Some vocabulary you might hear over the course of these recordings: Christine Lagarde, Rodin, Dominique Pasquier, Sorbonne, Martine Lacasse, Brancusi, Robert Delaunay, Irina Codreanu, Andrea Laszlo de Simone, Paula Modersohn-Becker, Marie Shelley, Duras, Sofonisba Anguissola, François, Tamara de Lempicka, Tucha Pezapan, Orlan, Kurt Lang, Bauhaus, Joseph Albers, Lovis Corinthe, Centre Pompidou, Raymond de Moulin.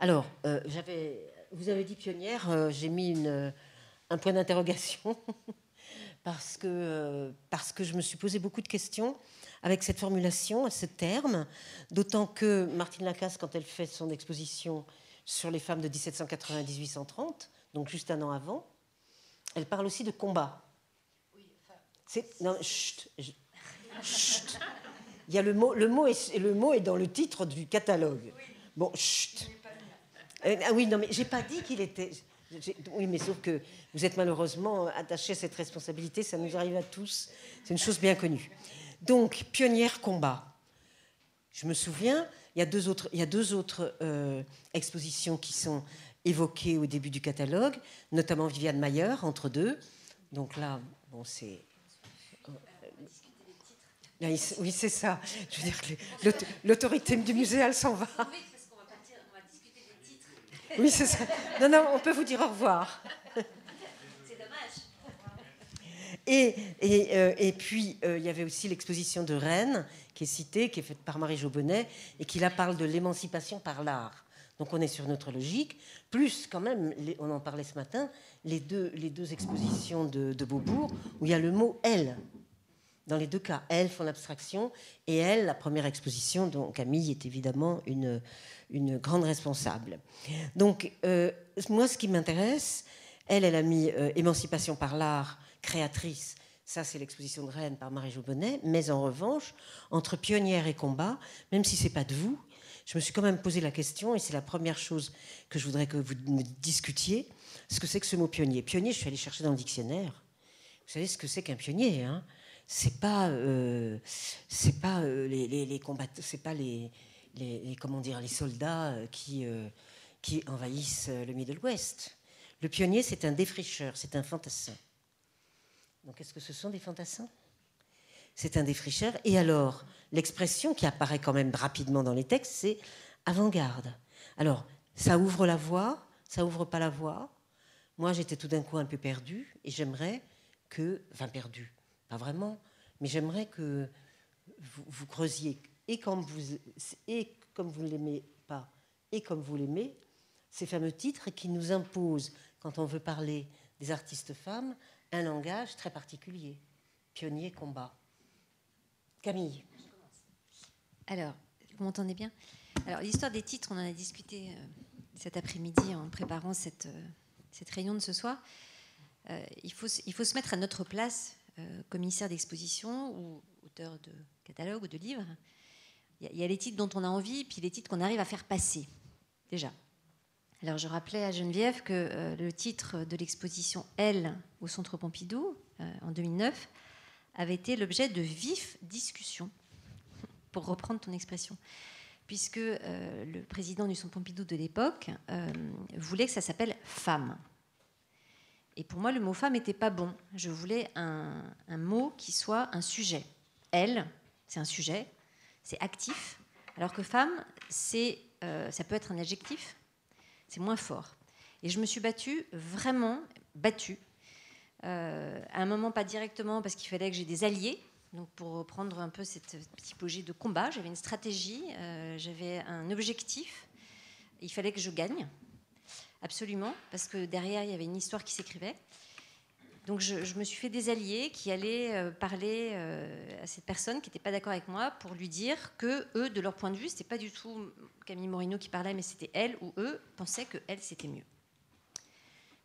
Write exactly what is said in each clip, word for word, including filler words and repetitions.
Alors, euh, j'avais, vous avez dit pionnière, euh, j'ai mis une, un point d'interrogation parce que, euh, parce que je me suis posé beaucoup de questions avec cette formulation, ce terme, d'autant que Martine Lacasse, quand elle fait son exposition sur les femmes de dix-sept cent quatre-vingt-dix-huit à dix-sept cent trente, donc juste un an avant, elle parle aussi de combat. Oui, enfin, c'est, non, chut, je, chut. Il y a le mot, le mot est, le mot est dans le titre du catalogue. Oui. Bon, chut. Euh, ah oui, non, mais j'ai pas dit qu'il était. Oui, mais sauf que vous êtes malheureusement attaché à cette responsabilité, ça nous arrive à tous. C'est une chose bien connue. Donc, pionnière combat. Je me souviens, il y a deux autres, il y a deux autres euh, expositions qui sont évoquées au début du catalogue, notamment Viviane Maier, entre deux. Donc là, bon, c'est. Oui, c'est ça. Je veux dire que l'autorité du musée, elle s'en va. Oui, c'est ça. Non, non, on peut vous dire au revoir. C'est dommage. Et, et, euh, et puis, euh, il y avait aussi l'exposition de Rennes, qui est citée, qui est faite par Marie-Jo Bonnet, et qui là parle de l'émancipation par l'art. Donc, on est sur notre logique. Plus, quand même, les, on en parlait ce matin, les deux, les deux expositions de, de Beaubourg, où il y a le mot « elle ». Dans les deux cas, elles font l'abstraction et elle, la première exposition, dont Camille est évidemment une, une grande responsable. Donc, euh, moi, ce qui m'intéresse, elle, elle a mis euh, Émancipation par l'art, créatrice, ça c'est l'exposition de Rennes par Marie-Jo Bonnet, mais en revanche, entre pionnière et combat, même si c'est pas de vous, je me suis quand même posé la question, et c'est la première chose que je voudrais que vous me discutiez, ce que c'est que ce mot pionnier. Pionnier, je suis allée chercher dans le dictionnaire. Vous savez ce que c'est qu'un pionnier, hein? C'est pas, euh, c'est pas euh, les, les, les combattants, c'est pas les, les, les comment dire les soldats qui euh, qui envahissent le Middle West. Le pionnier, c'est un défricheur, c'est un fantassin. Donc, est-ce que ce sont des fantassins? C'est un défricheur. Et alors, l'expression qui apparaît quand même rapidement dans les textes, c'est avant-garde. Alors, ça ouvre la voie, ça ouvre pas la voie. Moi, j'étais tout d'un coup un peu perdue, et j'aimerais que, enfin, perdue. Pas vraiment, mais j'aimerais que vous, vous creusiez, et comme vous et comme vous l'aimez pas, et comme vous l'aimez, ces fameux titres qui nous imposent, quand on veut parler des artistes femmes, un langage très particulier. Pionnier, combat. Camille. Alors, vous m'entendez bien? Alors, l'histoire des titres, on en a discuté euh, cet après-midi en préparant cette, euh, cette réunion de ce soir. Euh, il faut, il faut se mettre à notre place. Commissaire d'exposition ou auteur de catalogue ou de livre, il y, y a les titres dont on a envie, puis les titres qu'on arrive à faire passer, déjà. Alors, je rappelais à Geneviève que euh, le titre de l'exposition « Elle » au Centre Pompidou, euh, en deux mille neuf, avait été l'objet de vives discussions, pour reprendre ton expression, puisque euh, le président du Centre Pompidou de l'époque euh, voulait que ça s'appelle « Femme ». Et pour moi, le mot « femme » n'était pas bon. Je voulais un, un mot qui soit un sujet. « Elle », c'est un sujet, c'est actif, alors que « femme », euh, ça peut être un adjectif, c'est moins fort. Et je me suis battue, vraiment battue, euh, à un moment pas directement parce qu'il fallait que j'ai des alliés, donc pour reprendre un peu cette typologie de combat, j'avais une stratégie, euh, j'avais un objectif, il fallait que je gagne. Absolument, parce que derrière, il y avait une histoire qui s'écrivait. Donc, je, je me suis fait des alliés qui allaient euh, parler euh, à cette personne qui n'était pas d'accord avec moi pour lui dire que eux, de leur point de vue, c'était pas du tout Camille Morino qui parlait, mais c'était elle ou eux pensaient que elle, c'était mieux.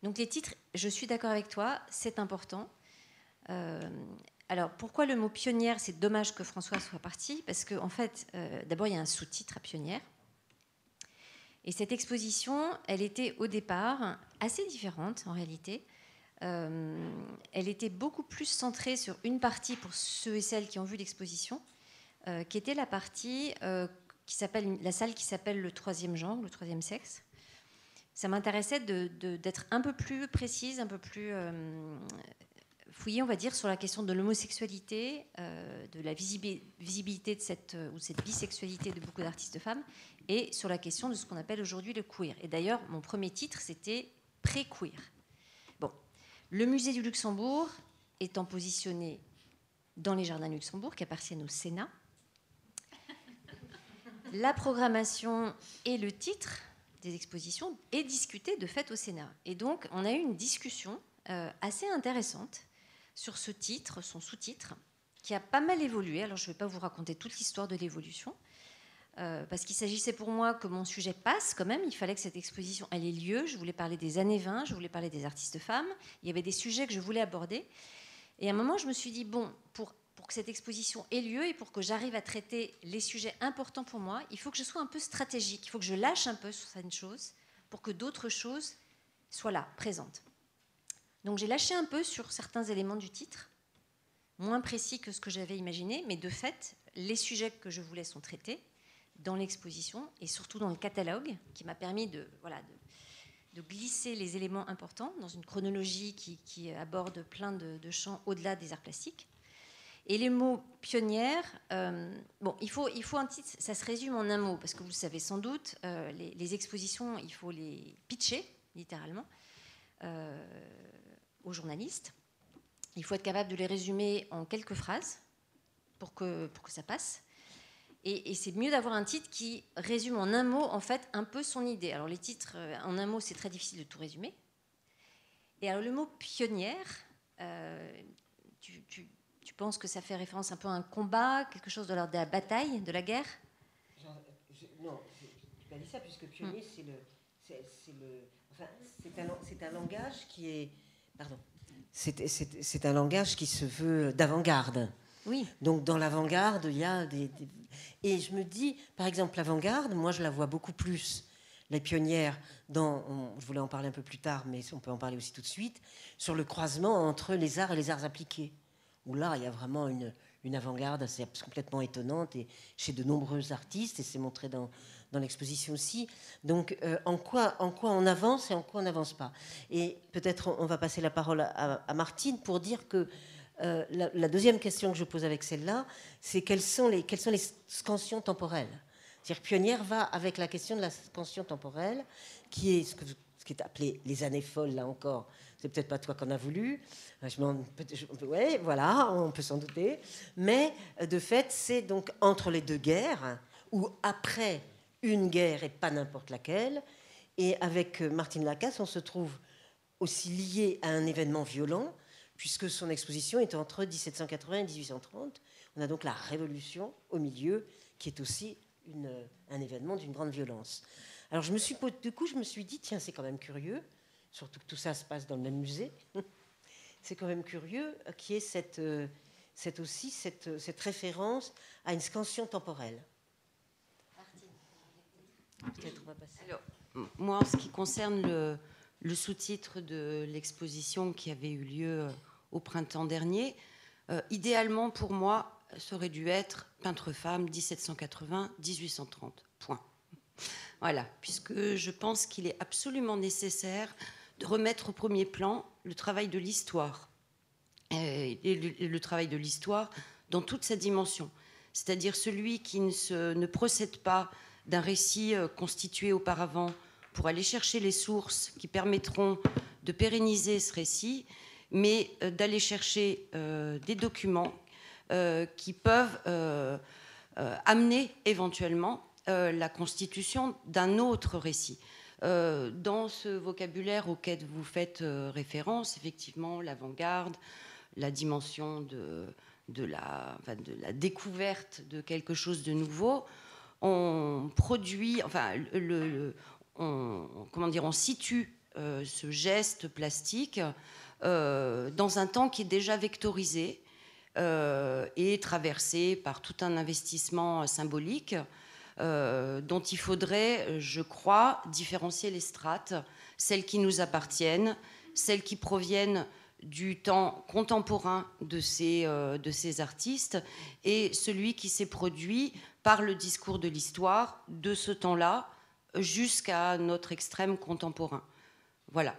Donc, les titres, je suis d'accord avec toi, c'est important. Euh, alors, pourquoi le mot pionnière? C'est dommage que François soit parti, parce qu'en en fait, euh, d'abord, il y a un sous-titre à pionnière. Et cette exposition, elle était au départ assez différente en réalité. Euh, elle était beaucoup plus centrée sur une partie pour ceux et celles qui ont vu l'exposition, euh, qui était la partie euh, qui s'appelle la salle qui s'appelle le troisième genre, le troisième sexe. Ça m'intéressait de, de, d'être un peu plus précise, un peu plus euh, fouillée, on va dire, sur la question de l'homosexualité, euh, de la visibilité de cette, ou cette bisexualité de beaucoup d'artistes femmes, et sur la question de ce qu'on appelle aujourd'hui le queer. Et d'ailleurs, mon premier titre, c'était « Pré-queer ». Bon, le musée du Luxembourg étant positionné dans les jardins du Luxembourg, qui appartiennent au Sénat, la programmation et le titre des expositions est discutée de fait au Sénat. Et donc, on a eu une discussion euh, assez intéressante sur ce titre, son sous-titre, qui a pas mal évolué. Alors, je ne vais pas vous raconter toute l'histoire de l'évolution, euh, parce qu'il s'agissait pour moi que mon sujet passe quand même. Il fallait que cette exposition ait lieu. Je voulais parler des années vingt, je voulais parler des artistes femmes. Il y avait des sujets que je voulais aborder. Et à un moment, je me suis dit, bon, pour Pour que cette exposition ait lieu et pour que j'arrive à traiter les sujets importants pour moi, il faut que je sois un peu stratégique, il faut que je lâche un peu sur certaines choses pour que d'autres choses soient là, présentes. Donc j'ai lâché un peu sur certains éléments du titre, moins précis que ce que j'avais imaginé, mais de fait, les sujets que je voulais sont traités dans l'exposition et surtout dans le catalogue, qui m'a permis de, voilà, de, de glisser les éléments importants dans une chronologie qui, qui aborde plein de, de champs au-delà des arts plastiques. Et les mots pionnières, euh, bon, il faut, il faut un titre, ça se résume en un mot, parce que vous le savez sans doute, euh, les, les expositions, il faut les pitcher, littéralement, euh, aux journalistes. Il faut être capable de les résumer en quelques phrases pour que, pour que ça passe. Et, et c'est mieux d'avoir un titre qui résume en un mot, en fait, un peu son idée. Alors les titres, en un mot, c'est très difficile de tout résumer. Et alors le mot pionnière, euh, tu... tu Tu penses que ça fait référence un peu à un combat, quelque chose de l'ordre de la bataille, de la guerre? Genre, je, Non, je n'ai pas dit ça, puisque pionnier, mmh. c'est le, c'est, c'est le, enfin, c'est un, c'est un langage qui est, pardon, c'est, c'est, c'est un langage qui se veut d'avant-garde. Oui. Donc dans l'avant-garde, il y a des, des, et je me dis, par exemple, l'avant-garde, moi je la vois beaucoup plus. Les pionnières, dans, on, je voulais en parler un peu plus tard, mais on peut en parler aussi tout de suite, sur le croisement entre les arts et les arts appliqués. Où là, il y a vraiment une, une avant-garde assez complètement étonnante et chez de nombreux artistes, et c'est montré dans, dans l'exposition aussi. Donc, euh, en, quoi, en quoi on avance et en quoi on n'avance pas. Et peut-être on va passer la parole à, à Martine pour dire que euh, la, la deuxième question que je pose avec celle-là, c'est quelles sont les, quelles sont les scansions temporelles. C'est-à-dire pionnière va avec la question de la scansion temporelle, qui est ce que vous qui est appelé les années folles, là encore, c'est peut-être pas toi qu'on a voulu, je m'en... ouais, voilà, on peut s'en douter, mais de fait, c'est donc entre les deux guerres, ou après une guerre et pas n'importe laquelle, et avec Martine Lacasse, on se trouve aussi lié à un événement violent, puisque son exposition est entre dix-sept cent quatre-vingts et dix-huit cent trente, on a donc la Révolution au milieu, qui est aussi une, un événement d'une grande violence. Alors, je me suis, du coup, je me suis dit, tiens, c'est quand même curieux, surtout que tout ça se passe dans le même musée, c'est quand même curieux qu'il y ait cette, cette aussi cette, cette référence à une scansion temporelle. Peut-être on va passer. Alors, moi, en ce qui concerne le, le sous-titre de l'exposition qui avait eu lieu au printemps dernier, euh, idéalement, pour moi, ça aurait dû être « Peintre femme, dix-sept cent quatre-vingts à dix-huit cent trente », point. Voilà, puisque je pense qu'il est absolument nécessaire de remettre au premier plan le travail de l'histoire, et le, le travail de l'histoire dans toute sa dimension, c'est-à-dire celui qui ne, se, ne procède pas d'un récit constitué auparavant pour aller chercher les sources qui permettront de pérenniser ce récit, mais d'aller chercher euh, des documents euh, qui peuvent euh, euh, amener éventuellement Euh, la constitution d'un autre récit. Euh, dans ce vocabulaire auquel vous faites euh, référence, effectivement, l'avant-garde, la dimension de, de, la, enfin, de la découverte de quelque chose de nouveau, on produit, enfin, le, le, on, comment dire, on situe euh, ce geste plastique euh, dans un temps qui est déjà vectorisé euh, et traversé par tout un investissement symbolique. Euh, dont il faudrait, je crois, différencier les strates, celles qui nous appartiennent, celles qui proviennent du temps contemporain de ces, euh, de ces artistes, et celui qui s'est produit par le discours de l'histoire de ce temps-là jusqu'à notre extrême contemporain. Voilà.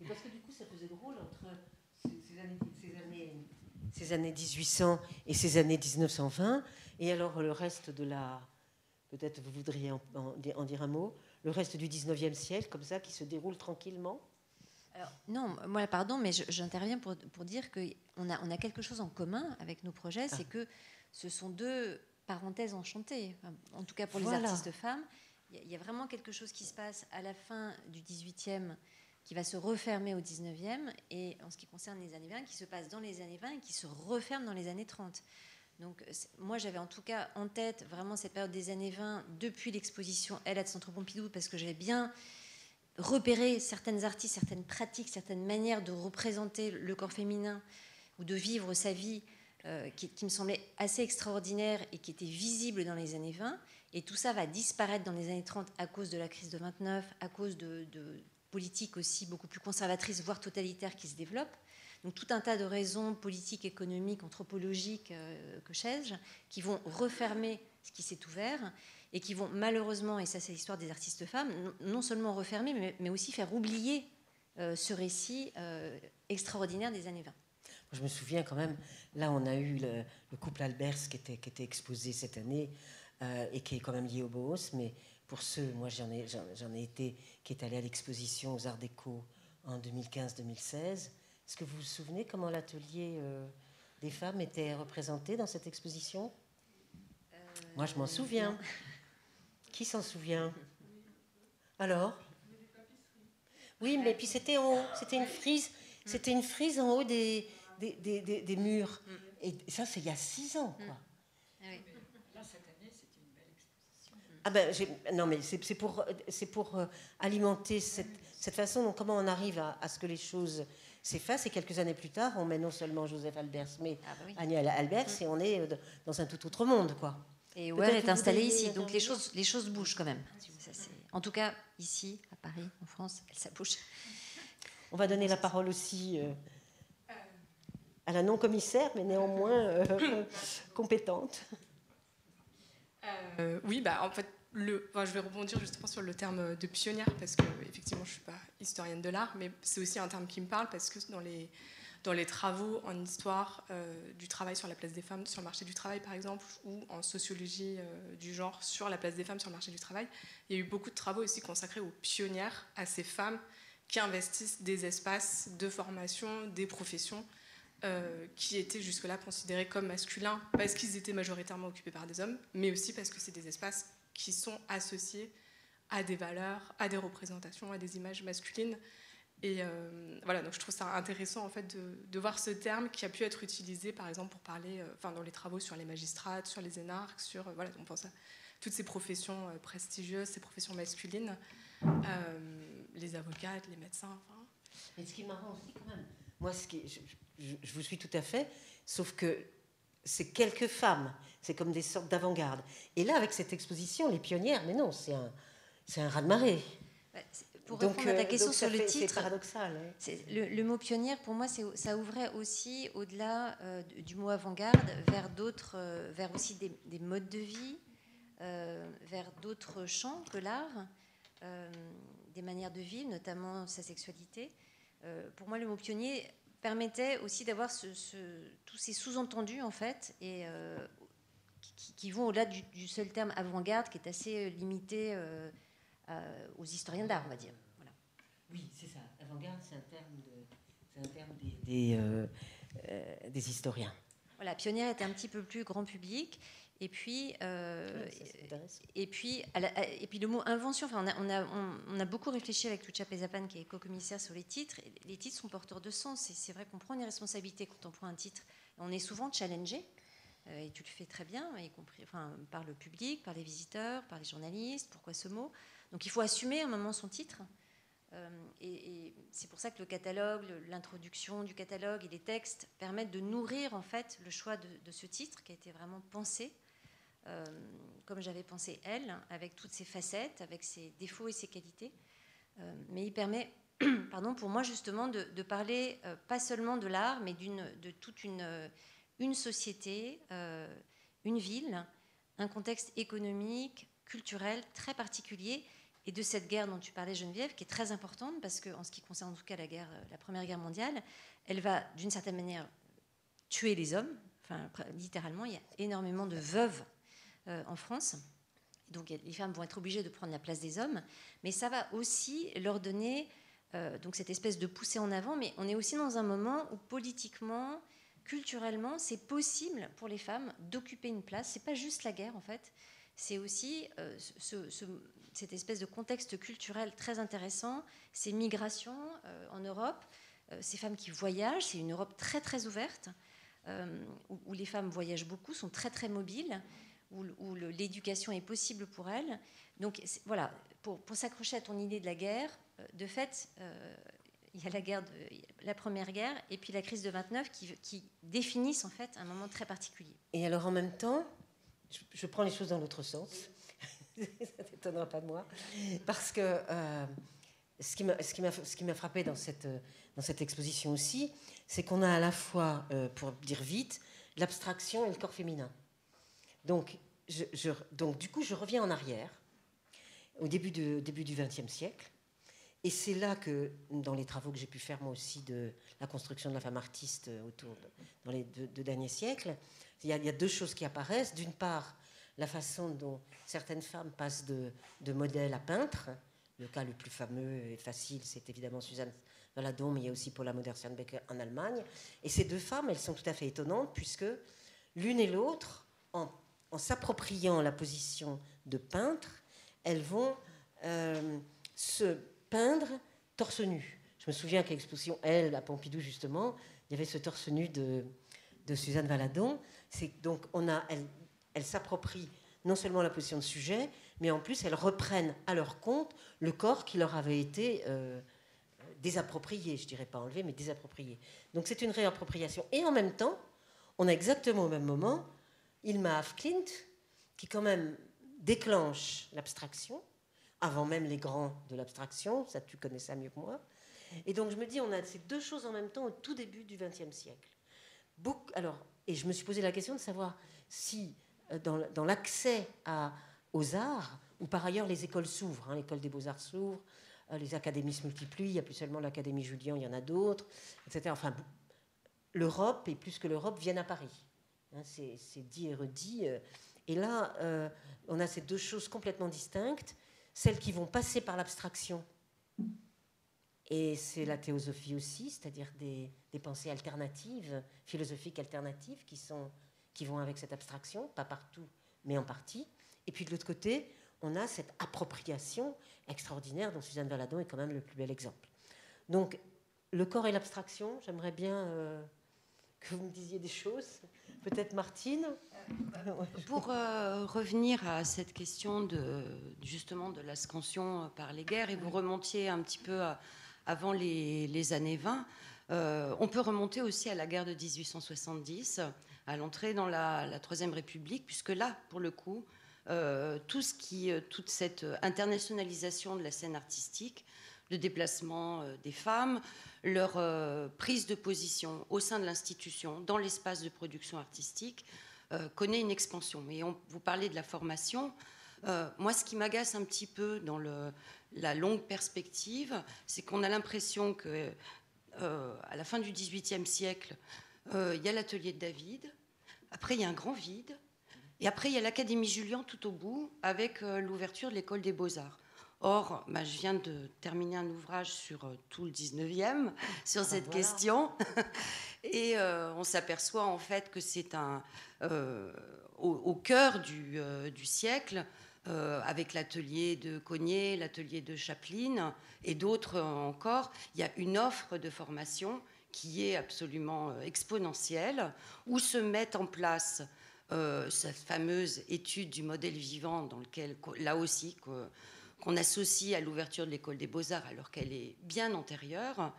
Et parce que du coup, ça faisait drôle entre ces années, ces années, ces années dix-huit cents et ces années dix-neuf cent vingt. Et alors le reste de la... Peut-être vous voudriez en, en, en dire un mot. Le reste du dix-neuvième siècle, comme ça, qui se déroule tranquillement. Alors, non, moi, pardon, mais j'interviens pour, pour dire qu'on a, on a quelque chose en commun avec nos projets, ah. c'est que ce sont deux parenthèses enchantées, en tout cas pour voilà. les artistes femmes, il y a vraiment quelque chose qui se passe à la fin du dix-huitième qui va se refermer au dix-neuvième, et en ce qui concerne les années vingt, qui se passe dans les années vingt et qui se referme dans les années trente. Donc moi j'avais en tout cas en tête vraiment cette période des années vingt depuis l'exposition Elle à Centre Pompidou, parce que j'avais bien repéré certaines artistes, certaines pratiques, certaines manières de représenter le corps féminin ou de vivre sa vie euh, qui, qui me semblait assez extraordinaire et qui était visible dans les années vingt, et tout ça va disparaître dans les années trente à cause de la crise de vingt-neuf, à cause de, de politiques aussi beaucoup plus conservatrices voire totalitaires qui se développent. Donc tout un tas de raisons politiques, économiques, anthropologiques, euh, que sais-je, qui vont refermer ce qui s'est ouvert et qui vont malheureusement, et ça c'est l'histoire des artistes femmes, non seulement refermer mais, mais aussi faire oublier euh, ce récit euh, extraordinaire des années vingt. Je me souviens quand même, là on a eu le, le couple Albers qui était, qui était exposé cette année euh, et qui est quand même lié au Bauhaus, mais pour ceux, moi j'en ai, j'en ai été, qui est allé à l'exposition aux Arts Déco en deux mille quinze deux mille seize, est-ce que vous vous souvenez comment l'atelier euh, des femmes était représenté dans cette exposition? euh, Moi, je m'en souviens. Non. Qui s'en souvient? Alors? Oui, mais puis c'était en haut, c'était une frise, c'était une frise en haut des, des, des, des, des murs. Et ça, c'est il y a six ans, quoi. Oui. Là, cette année, c'était une belle exposition. Ah ben, non, mais c'est pour, pour euh, alimenter cette, cette façon dont comment on arrive à, à ce que les choses... C'est face, et quelques années plus tard, on met non seulement Joseph Albers, mais ah bah oui. Annuel Albers, mmh. et on est dans un tout autre monde, quoi. Et Ware est installé ici, donc les choses, les choses bougent quand même. Ça, en tout cas, ici, à Paris, en France, ça bouge. On va donner la parole aussi euh, à la non-commissaire, mais néanmoins euh, compétente. Euh, oui, bah en fait, Le, enfin, je vais rebondir justement sur le terme de pionnière, parce que effectivement je ne suis pas historienne de l'art, mais c'est aussi un terme qui me parle, parce que dans les, dans les travaux en histoire euh, du travail sur la place des femmes, sur le marché du travail par exemple, ou en sociologie euh, du genre sur la place des femmes sur le marché du travail, il y a eu beaucoup de travaux aussi consacrés aux pionnières, à ces femmes qui investissent des espaces de formation, des professions Euh, qui étaient jusque-là considérés comme masculins parce qu'ils étaient majoritairement occupés par des hommes, mais aussi parce que c'est des espaces qui sont associés à des valeurs, à des représentations, à des images masculines. Et euh, voilà, donc je trouve ça intéressant en fait de, de voir ce terme qui a pu être utilisé par exemple pour parler, euh, enfin dans les travaux sur les magistrates, sur les énarques, sur euh, voilà, on pense à toutes ces professions euh, prestigieuses, ces professions masculines, euh, les avocates, les médecins. Enfin. Mais ce qui est marrant aussi quand même, moi ce qui, je, je, je vous suis tout à fait, sauf que c'est quelques femmes, c'est comme des sortes d'avant-garde. Et là, avec cette exposition, les pionnières, mais non, c'est un, un raz-de-marée. Pour répondre donc, à ta question sur le fait, titre, c'est paradoxal. Hein. Le, le mot pionnière, pour moi, ça ouvrait aussi, au-delà euh, du mot avant-garde, vers d'autres, euh, vers aussi des, des modes de vie, euh, vers d'autres champs que l'art, euh, des manières de vivre, notamment sa sexualité. Euh, pour moi, le mot pionnier permettait aussi d'avoir ce, ce, tous ces sous-entendus en fait, et euh, qui, qui vont au-delà du, du seul terme avant-garde qui est assez limité euh, euh, aux historiens d'art, on va dire. Voilà. Oui, c'est ça. Avant-garde, c'est un terme, de, un terme des, des, euh, euh, des historiens. Voilà, pionnière était un petit peu plus grand public. Et puis, euh, ça, et, puis à la, à, et puis le mot invention, enfin, on, a, on, a, on, on a beaucoup réfléchi avec Tucha Pezapan qui est co-commissaire sur les titres. Les titres sont porteurs de sens et c'est vrai qu'on prend une responsabilité quand on prend un titre. On est souvent challengé, euh, et tu le fais très bien, y compris, enfin, par le public, par les visiteurs, par les journalistes, pourquoi ce mot? Donc il faut assumer à un moment son titre. Euh, et, et c'est pour ça que le catalogue, l'introduction du catalogue et les textes permettent de nourrir en fait, le choix de, de ce titre qui a été vraiment pensé. Euh, comme j'avais pensé elle, avec toutes ses facettes, avec ses défauts et ses qualités, euh, mais il permet, pardon, pour moi justement de, de parler euh, pas seulement de l'art, mais d'une, de toute une, une société, euh, une ville, un contexte économique, culturel très particulier, et de cette guerre dont tu parlais, Geneviève, qui est très importante parce que, en ce qui concerne en tout cas la guerre, la Première Guerre mondiale, elle va d'une certaine manière tuer les hommes. Enfin, littéralement, il y a énormément de veuves Euh, en France, donc les femmes vont être obligées de prendre la place des hommes, mais ça va aussi leur donner euh, donc cette espèce de poussée en avant. Mais on est aussi dans un moment où politiquement, culturellement, c'est possible pour les femmes d'occuper une place. C'est pas juste la guerre en fait, c'est aussi euh, ce, ce, cette espèce de contexte culturel très intéressant, ces migrations euh, en Europe, euh, ces femmes qui voyagent, c'est une Europe très très ouverte, euh, où, où les femmes voyagent beaucoup, sont très très mobiles, où, où l'éducation est possible pour elles. Donc voilà, pour, pour s'accrocher à ton idée de la guerre, euh, de fait, euh, il y a la, guerre de, la première guerre et puis la crise de vingt-neuf qui, qui définissent en fait un moment très particulier. Et alors en même temps, je, je prends les choses dans l'autre sens, ça t'étonnera pas de moi, parce que euh, ce qui m'a frappé dans cette, dans cette exposition aussi, c'est qu'on a à la fois, euh, pour dire vite, l'abstraction et le corps féminin. Donc, je, je, donc du coup, je reviens en arrière, au début, de, début du vingtième siècle, et c'est là que, dans les travaux que j'ai pu faire moi aussi de la construction de la femme artiste autour de, dans les deux, deux derniers siècles, il y, a, il y a deux choses qui apparaissent. D'une part, la façon dont certaines femmes passent de, de modèle à peintre. Le cas le plus fameux et facile, c'est évidemment Suzanne Valadon, mais il y a aussi Paula Modersohn-Becker en Allemagne. Et ces deux femmes, elles sont tout à fait étonnantes, puisque l'une et l'autre, en, en s'appropriant la position de peintre, elles vont euh, se peindre torse nu. Je me souviens qu'à l'exposition, elle, à Pompidou, justement, il y avait ce torse nu de, de Suzanne Valadon. Donc, on a, elle, elle s'approprie non seulement la position de sujet, mais en plus, elles reprennent à leur compte le corps qui leur avait été euh, désapproprié. Je ne dirais pas enlevé, mais désapproprié. Donc, c'est une réappropriation. Et en même temps, on a exactement au même moment Hilma af Klint, qui quand même déclenche l'abstraction, avant même les grands de l'abstraction, ça tu connais ça mieux que moi. Et donc je me dis, on a ces deux choses en même temps au tout début du vingtième siècle. Beaucoup, alors, et je me suis posé la question de savoir si dans, dans l'accès aux arts, où par ailleurs les écoles s'ouvrent, hein, l'école des beaux-arts s'ouvre, euh, les académies se multiplient, il n'y a plus seulement l'académie Julien, il y en a d'autres, et cetera. Enfin, l'Europe, et plus que l'Europe, viennent à Paris. Hein, c'est dit et redit. Euh, et là, euh, on a ces deux choses complètement distinctes. Celles qui vont passer par l'abstraction, et c'est la théosophie aussi, c'est-à-dire des, des pensées alternatives, philosophiques alternatives, qui, sont, qui vont avec cette abstraction, pas partout, mais en partie. Et puis de l'autre côté, on a cette appropriation extraordinaire dont Suzanne Valadon est quand même le plus bel exemple. Donc, le corps et l'abstraction, j'aimerais bien euh, que vous me disiez des choses. Peut-être Martine. Pour euh, revenir à cette question de, justement de l'ascension par les guerres, et vous remontiez un petit peu à, avant les, les années vingt, euh, on peut remonter aussi à la guerre de mille huit cent soixante-dix, à l'entrée dans la, la Troisième République, puisque là, pour le coup, euh, tout ce qui, toute cette internationalisation de la scène artistique, le déplacement des femmes, leur euh, prise de position au sein de l'institution, dans l'espace de production artistique, euh, connaît une expansion. Et on, vous parlez de la formation. Euh, moi, ce qui m'agace un petit peu dans le, la longue perspective, c'est qu'on a l'impression que, euh, à la fin du dix-huitième siècle, euh, il y a l'atelier de David, après il y a un grand vide, et après il y a l'Académie Julian tout au bout, avec euh, l'ouverture de l'école des beaux-arts. Or, bah, je viens de terminer un ouvrage sur euh, tout le dix-neuvième, sur ah, cette voilà. question. Et euh, on s'aperçoit en fait que c'est un, euh, au, au cœur du, euh, du siècle, euh, avec l'atelier de Cognet, l'atelier de Chaplin et d'autres encore, il y a une offre de formation qui est absolument exponentielle, où se mettent en place euh, cette fameuse étude du modèle vivant, dans lequel, là aussi, que, qu'on associe à l'ouverture de l'école des beaux-arts alors qu'elle est bien antérieure,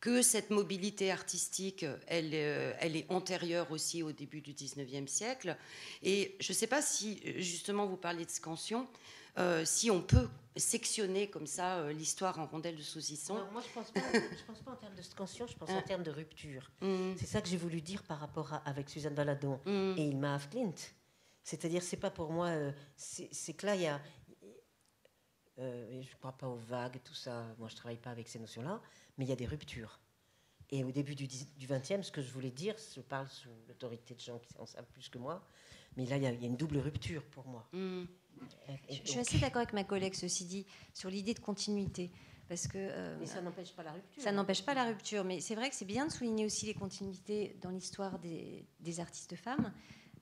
que cette mobilité artistique, elle, elle est antérieure aussi au début du dix-neuvième siècle. Et je ne sais pas si, justement, vous parlez de scansion, euh, si on peut sectionner comme ça euh, l'histoire en rondelles de saucisson. Alors, moi, je ne pense, pense pas en termes de scansion, je pense hein. en termes de rupture. Mmh. C'est ça que j'ai voulu dire par rapport à, avec Suzanne Valadon mmh. et Hilma af Klint. C'est-à-dire, c'est pas pour moi... Euh, c'est que là, il y a... Euh, je ne crois pas aux vagues, tout ça. Moi, je ne travaille pas avec ces notions-là. Mais il y a des ruptures. Et au début du vingtième, ce que je voulais dire, je parle sous l'autorité de gens qui en savent plus que moi, mais là, il y, y a une double rupture pour moi. Mmh. Je, je suis assez d'accord avec ma collègue, ceci dit, sur l'idée de continuité. Parce que, euh, mais ça n'empêche pas la rupture. Ça n'empêche pas la rupture. Mais c'est vrai que c'est bien de souligner aussi les continuités dans l'histoire des, des artistes femmes.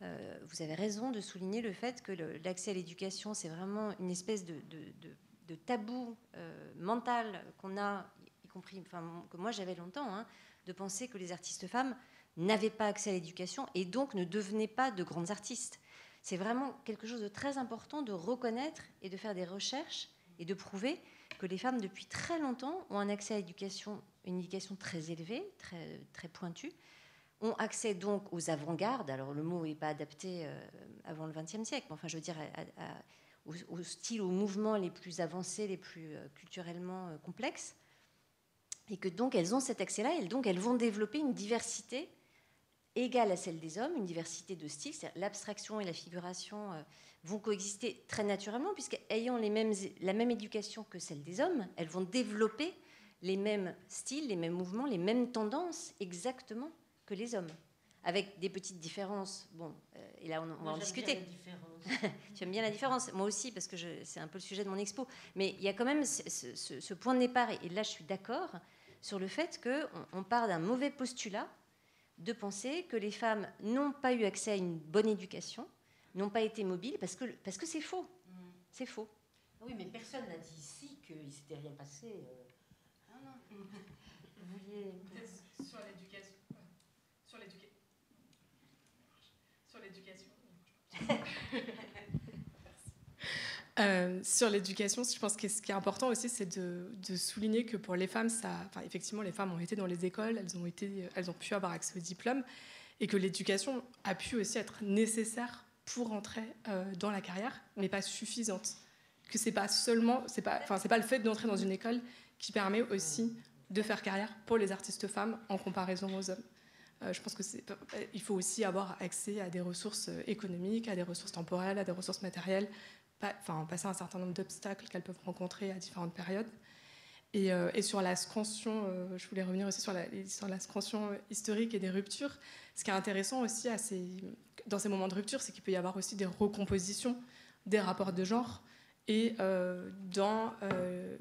Euh, vous avez raison de souligner le fait que l'accès à l'éducation, c'est vraiment une espèce de, de, de, de tabou euh, mental qu'on a, y compris, enfin, que moi j'avais longtemps, hein, de penser que les artistes femmes n'avaient pas accès à l'éducation et donc ne devenaient pas de grandes artistes. C'est vraiment quelque chose de très important de reconnaître et de faire des recherches et de prouver que les femmes, depuis très longtemps, ont un accès à l'éducation, une éducation très élevée, très, très pointue, ont accès donc aux avant-gardes. Alors le mot n'est pas adapté euh, avant le vingtième siècle, mais enfin je veux dire à, à, aux, aux styles, aux mouvements les plus avancés, les plus euh, culturellement euh, complexes, et que donc elles ont cet accès-là, et donc elles vont développer une diversité égale à celle des hommes, une diversité de styles, c'est-à-dire l'abstraction et la figuration euh, vont coexister très naturellement, puisqu'ayant les mêmes, la même éducation que celle des hommes, elles vont développer les mêmes styles, les mêmes mouvements, les mêmes tendances exactement que les hommes, avec des petites différences. Bon, euh, et là on, on Moi, va en discuter. Tu aimes bien la différence. Moi aussi, parce que c'est un peu le sujet de mon expo. Mais il y a quand même ce, ce, ce point de départ, et là je suis d'accord, sur le fait qu'on on part d'un mauvais postulat de penser que les femmes n'ont pas eu accès à une bonne éducation, n'ont pas été mobiles, parce que parce que c'est faux. Mmh. C'est faux. Oui, mais personne n'a dit ici qu'il ne s'était rien passé. Euh... Non, non. Vous vouliez... Sur l'éducation. Sur l'éducation. Sur l'éducation. Euh, sur l'éducation, je pense que ce qui est important aussi, c'est de, de souligner que pour les femmes, ça, enfin, effectivement, les femmes ont été dans les écoles, elles ont, été, elles ont pu avoir accès aux diplômes, et que l'éducation a pu aussi être nécessaire pour entrer euh, dans la carrière, mais pas suffisante. Que c'est pas seulement, c'est pas, enfin, c'est pas le fait d'entrer dans une école qui permet aussi de faire carrière pour les artistes femmes en comparaison aux hommes. Euh, je pense que c'est, il faut aussi avoir accès à des ressources économiques, à des ressources temporelles, à des ressources matérielles. Pas, enfin, passer un certain nombre d'obstacles qu'elles peuvent rencontrer à différentes périodes. Et, euh, et sur la scansion, euh, je voulais revenir aussi sur la, sur la scansion historique et des ruptures. Ce qui est intéressant aussi à ces, dans ces moments de rupture, c'est qu'il peut y avoir aussi des recompositions des rapports de genre et euh, dans euh,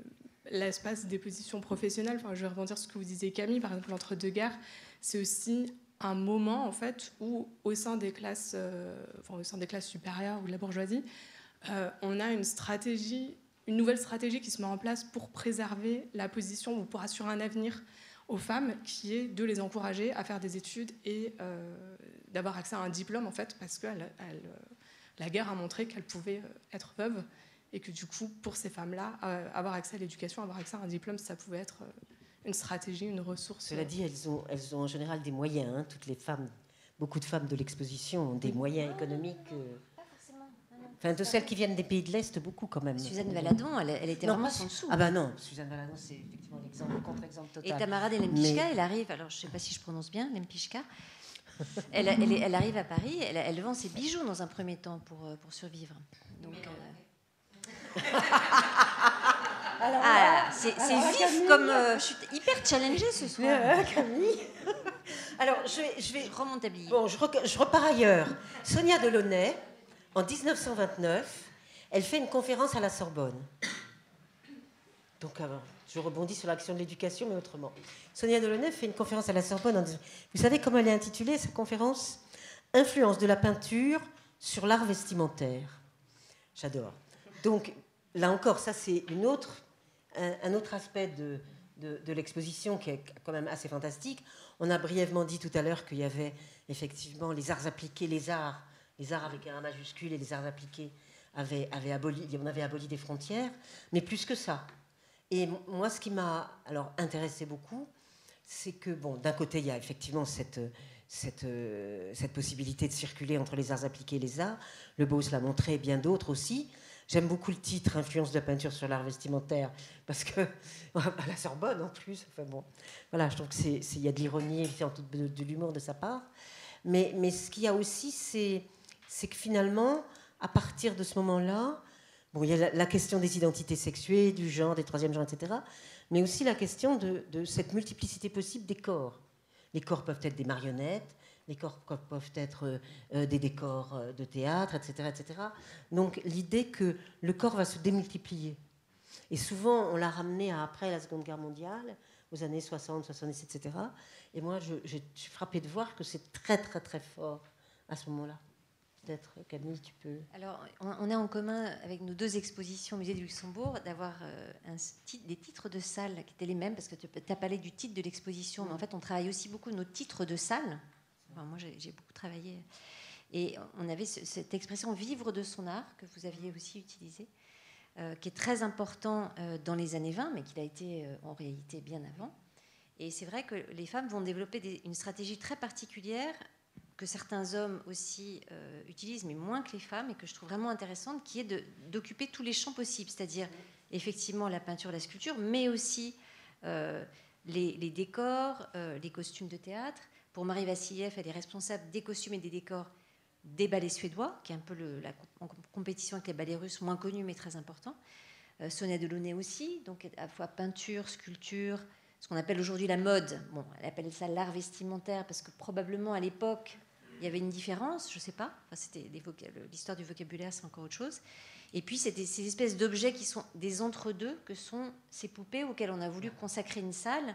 l'espace des positions professionnelles. Enfin, je vais rebondir sur ce que vous disiez, Camille, par exemple, l'entre-deux-guerres, c'est aussi un moment en fait, où, au sein des classes, euh, enfin, au sein des classes supérieures ou de la bourgeoisie, Euh, on a une stratégie, une nouvelle stratégie qui se met en place pour préserver la position ou pour assurer un avenir aux femmes, qui est de les encourager à faire des études et euh, d'avoir accès à un diplôme, en fait, parce que elle, elle, la guerre a montré qu'elles pouvaient être veuves et que du coup, pour ces femmes-là, euh, avoir accès à l'éducation, avoir accès à un diplôme, ça pouvait être une stratégie, une ressource. Cela dit, elles ont, elles ont en général des moyens, hein, toutes les femmes, beaucoup de femmes de l'exposition ont des moyens économiques... Euh... Enfin, de celles qui viennent des pays de l'Est, beaucoup quand même. Suzanne Valadon, elle, elle était non, vraiment sans dessous. Ah ben non, Suzanne Valadon, c'est effectivement l'exemple, le contre-exemple total. Et Tamara de Lempicka, mais... elle arrive, alors je ne sais pas si je prononce bien, Lempicka, elle, elle, elle arrive à Paris, elle, elle vend ses bijoux dans un premier temps pour, pour survivre. Donc, euh... alors, ah, c'est vif comme... Euh, je suis hyper challengée ce soir. Euh, Camille. Alors, je vais... Je, vais... je remonte à Billy. Bon, je, re... je repars ailleurs. Sonia Delaunay, en dix-neuf cent vingt-neuf, elle fait une conférence à la Sorbonne. Donc, je rebondis sur l'action de l'éducation, mais autrement. Sonia Delaunay fait une conférence à la Sorbonne. En... Vous savez comment elle est intitulée, cette conférence ? Influence de la peinture sur l'art vestimentaire. J'adore. Donc, là encore, ça, c'est une autre, un, un autre aspect de, de, de l'exposition qui est quand même assez fantastique. On a brièvement dit tout à l'heure qu'il y avait effectivement les arts appliqués, les arts... Les arts avec un majuscule et les arts appliqués avaient, avaient aboli, on avait aboli des frontières, mais plus que ça. Et moi, ce qui m'a alors intéressé beaucoup, c'est que, bon, d'un côté, il y a effectivement cette, cette, cette possibilité de circuler entre les arts appliqués et les arts. Le Beauce l'a montré, et bien d'autres aussi. J'aime beaucoup le titre « Influence de la peinture sur l'art vestimentaire » parce que, à la Sorbonne en plus, enfin bon, voilà, je trouve qu'il y a de l'ironie, de, de, de l'humour de sa part. Mais, mais ce qu'il y a aussi, c'est... c'est que finalement, à partir de ce moment-là, bon, il y a la, la question des identités sexuées, du genre, des troisièmes genres, et cetera, mais aussi la question de, de cette multiplicité possible des corps. Les corps peuvent être des marionnettes, les corps peuvent être euh, des décors de théâtre, et cetera, et cetera. Donc l'idée que le corps va se démultiplier. Et souvent, on l'a ramené à après la Seconde Guerre mondiale, aux années soixante, soixante-dix, et cetera. Et moi, je, je suis frappée de voir que c'est très, très, très fort à ce moment-là. peut-être, Camille, tu peux... Alors, on a en commun avec nos deux expositions au Musée du Luxembourg d'avoir des titres de salles qui étaient les mêmes, parce que tu as parlé du titre de l'exposition, mais en fait, on travaille aussi beaucoup nos titres de salles. Enfin, moi, j'ai beaucoup travaillé. Et on avait cette expression « vivre de son art » que vous aviez aussi utilisée, euh, qui est très important euh, dans les années vingt, mais qui a été euh, en réalité bien avant. Et c'est vrai que les femmes vont développer des, une stratégie très particulière que certains hommes aussi euh, utilisent, mais moins que les femmes, et que je trouve vraiment intéressante, qui est d'occuper tous les champs possibles, c'est-à-dire effectivement la peinture, la sculpture, mais aussi euh, les, les décors, euh, les costumes de théâtre. Pour Marie Vassiliev, elle est responsable des costumes et des décors des ballets suédois, qui est un peu le, la en compétition avec les ballets russes, moins connus mais très important. Euh, Sonia Delaunay aussi, donc à la fois peinture, sculpture, ce qu'on appelle aujourd'hui la mode. Bon, elle appelle ça l'art vestimentaire parce que probablement à l'époque, il y avait une différence, je ne sais pas. Enfin, l'histoire du vocabulaire, c'est encore autre chose. Et puis, c'est ces espèces d'objets qui sont des entre-deux, que sont ces poupées auxquelles on a voulu consacrer une salle,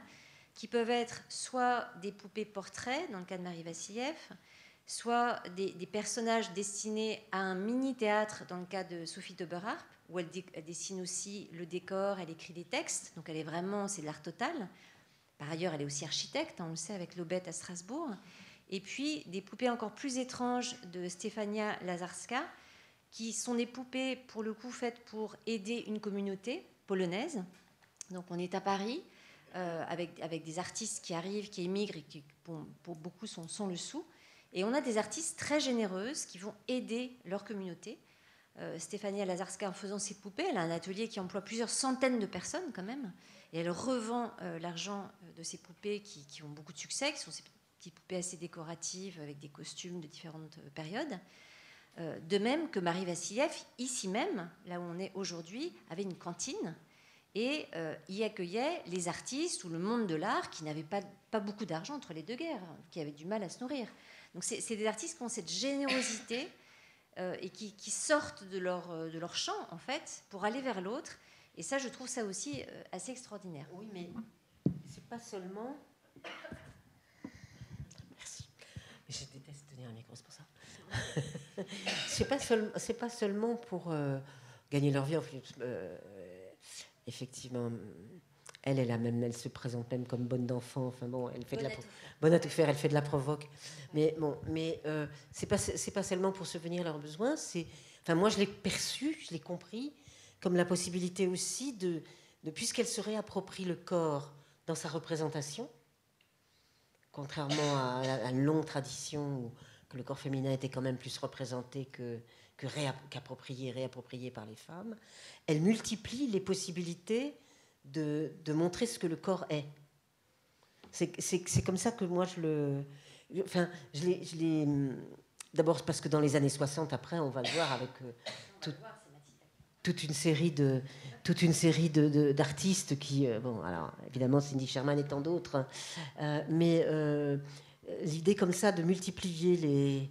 qui peuvent être soit des poupées portraits, dans le cas de Marie Vassiliev, soit des, des personnages destinés à un mini-théâtre, dans le cas de Sophie Taeuber-Arp, où elle, elle dessine aussi le décor, elle écrit des textes, donc elle est vraiment, c'est de l'art total. Par ailleurs, elle est aussi architecte, on le sait, avec l'Aubette à Strasbourg. Et puis, des poupées encore plus étranges de Stefania Lazarska, qui sont des poupées, pour le coup, faites pour aider une communauté polonaise. Donc, on est à Paris, euh, avec, avec des artistes qui arrivent, qui émigrent, et qui, pour, pour beaucoup, sont sans le sou. Et on a des artistes très généreuses qui vont aider leur communauté. Euh, Stefania Lazarska, en faisant ses poupées, elle a un atelier qui emploie plusieurs centaines de personnes quand même, et elle revend euh, l'argent de ses poupées qui, qui ont beaucoup de succès, qui sont ces petites poupées assez décoratives avec des costumes de différentes périodes. Euh, de même que Marie Vassiliev, ici même, là où on est aujourd'hui, avait une cantine et euh, y accueillait les artistes ou le monde de l'art qui n'avait pas, pas beaucoup d'argent entre les deux guerres, qui avait du mal à se nourrir. Donc c'est des artistes qui ont cette générosité euh, et qui, qui sortent de leur, de leur champ, en fait, pour aller vers l'autre. Et ça, je trouve ça aussi euh, assez extraordinaire. Oui, mais c'est pas seulement... Merci. Mais je déteste tenir un micro, c'est pour ça. C'est pas, seul, c'est pas seulement pour euh, gagner leur vie. En fait, euh, effectivement... Elle, elle, a même, elle se présente même comme bonne d'enfant. Enfin bon, elle fait bonne, de la à bonne à tout faire, elle fait de la provoque. Mais bon, mais euh, c'est pas, c'est pas seulement pour subvenir à leurs besoins. C'est, enfin moi je l'ai perçu, je l'ai compris comme la possibilité aussi de, de puisqu'elle se réapproprie le corps dans sa représentation, contrairement à la, à la longue tradition où que le corps féminin était quand même plus représenté que que qu'approprié, réapproprié par les femmes. Elle multiplie les possibilités. De, de montrer ce que le corps est. C'est comme ça que moi je le... Je, enfin, je l'ai... D'abord parce que dans les années soixante, après, on va le voir avec euh, tout, voir, toute une série de, toute une série de, de, d'artistes qui... Euh, bon, alors, évidemment, Cindy Sherman et tant d'autres, hein, euh, mais euh, l'idée comme ça de multiplier les,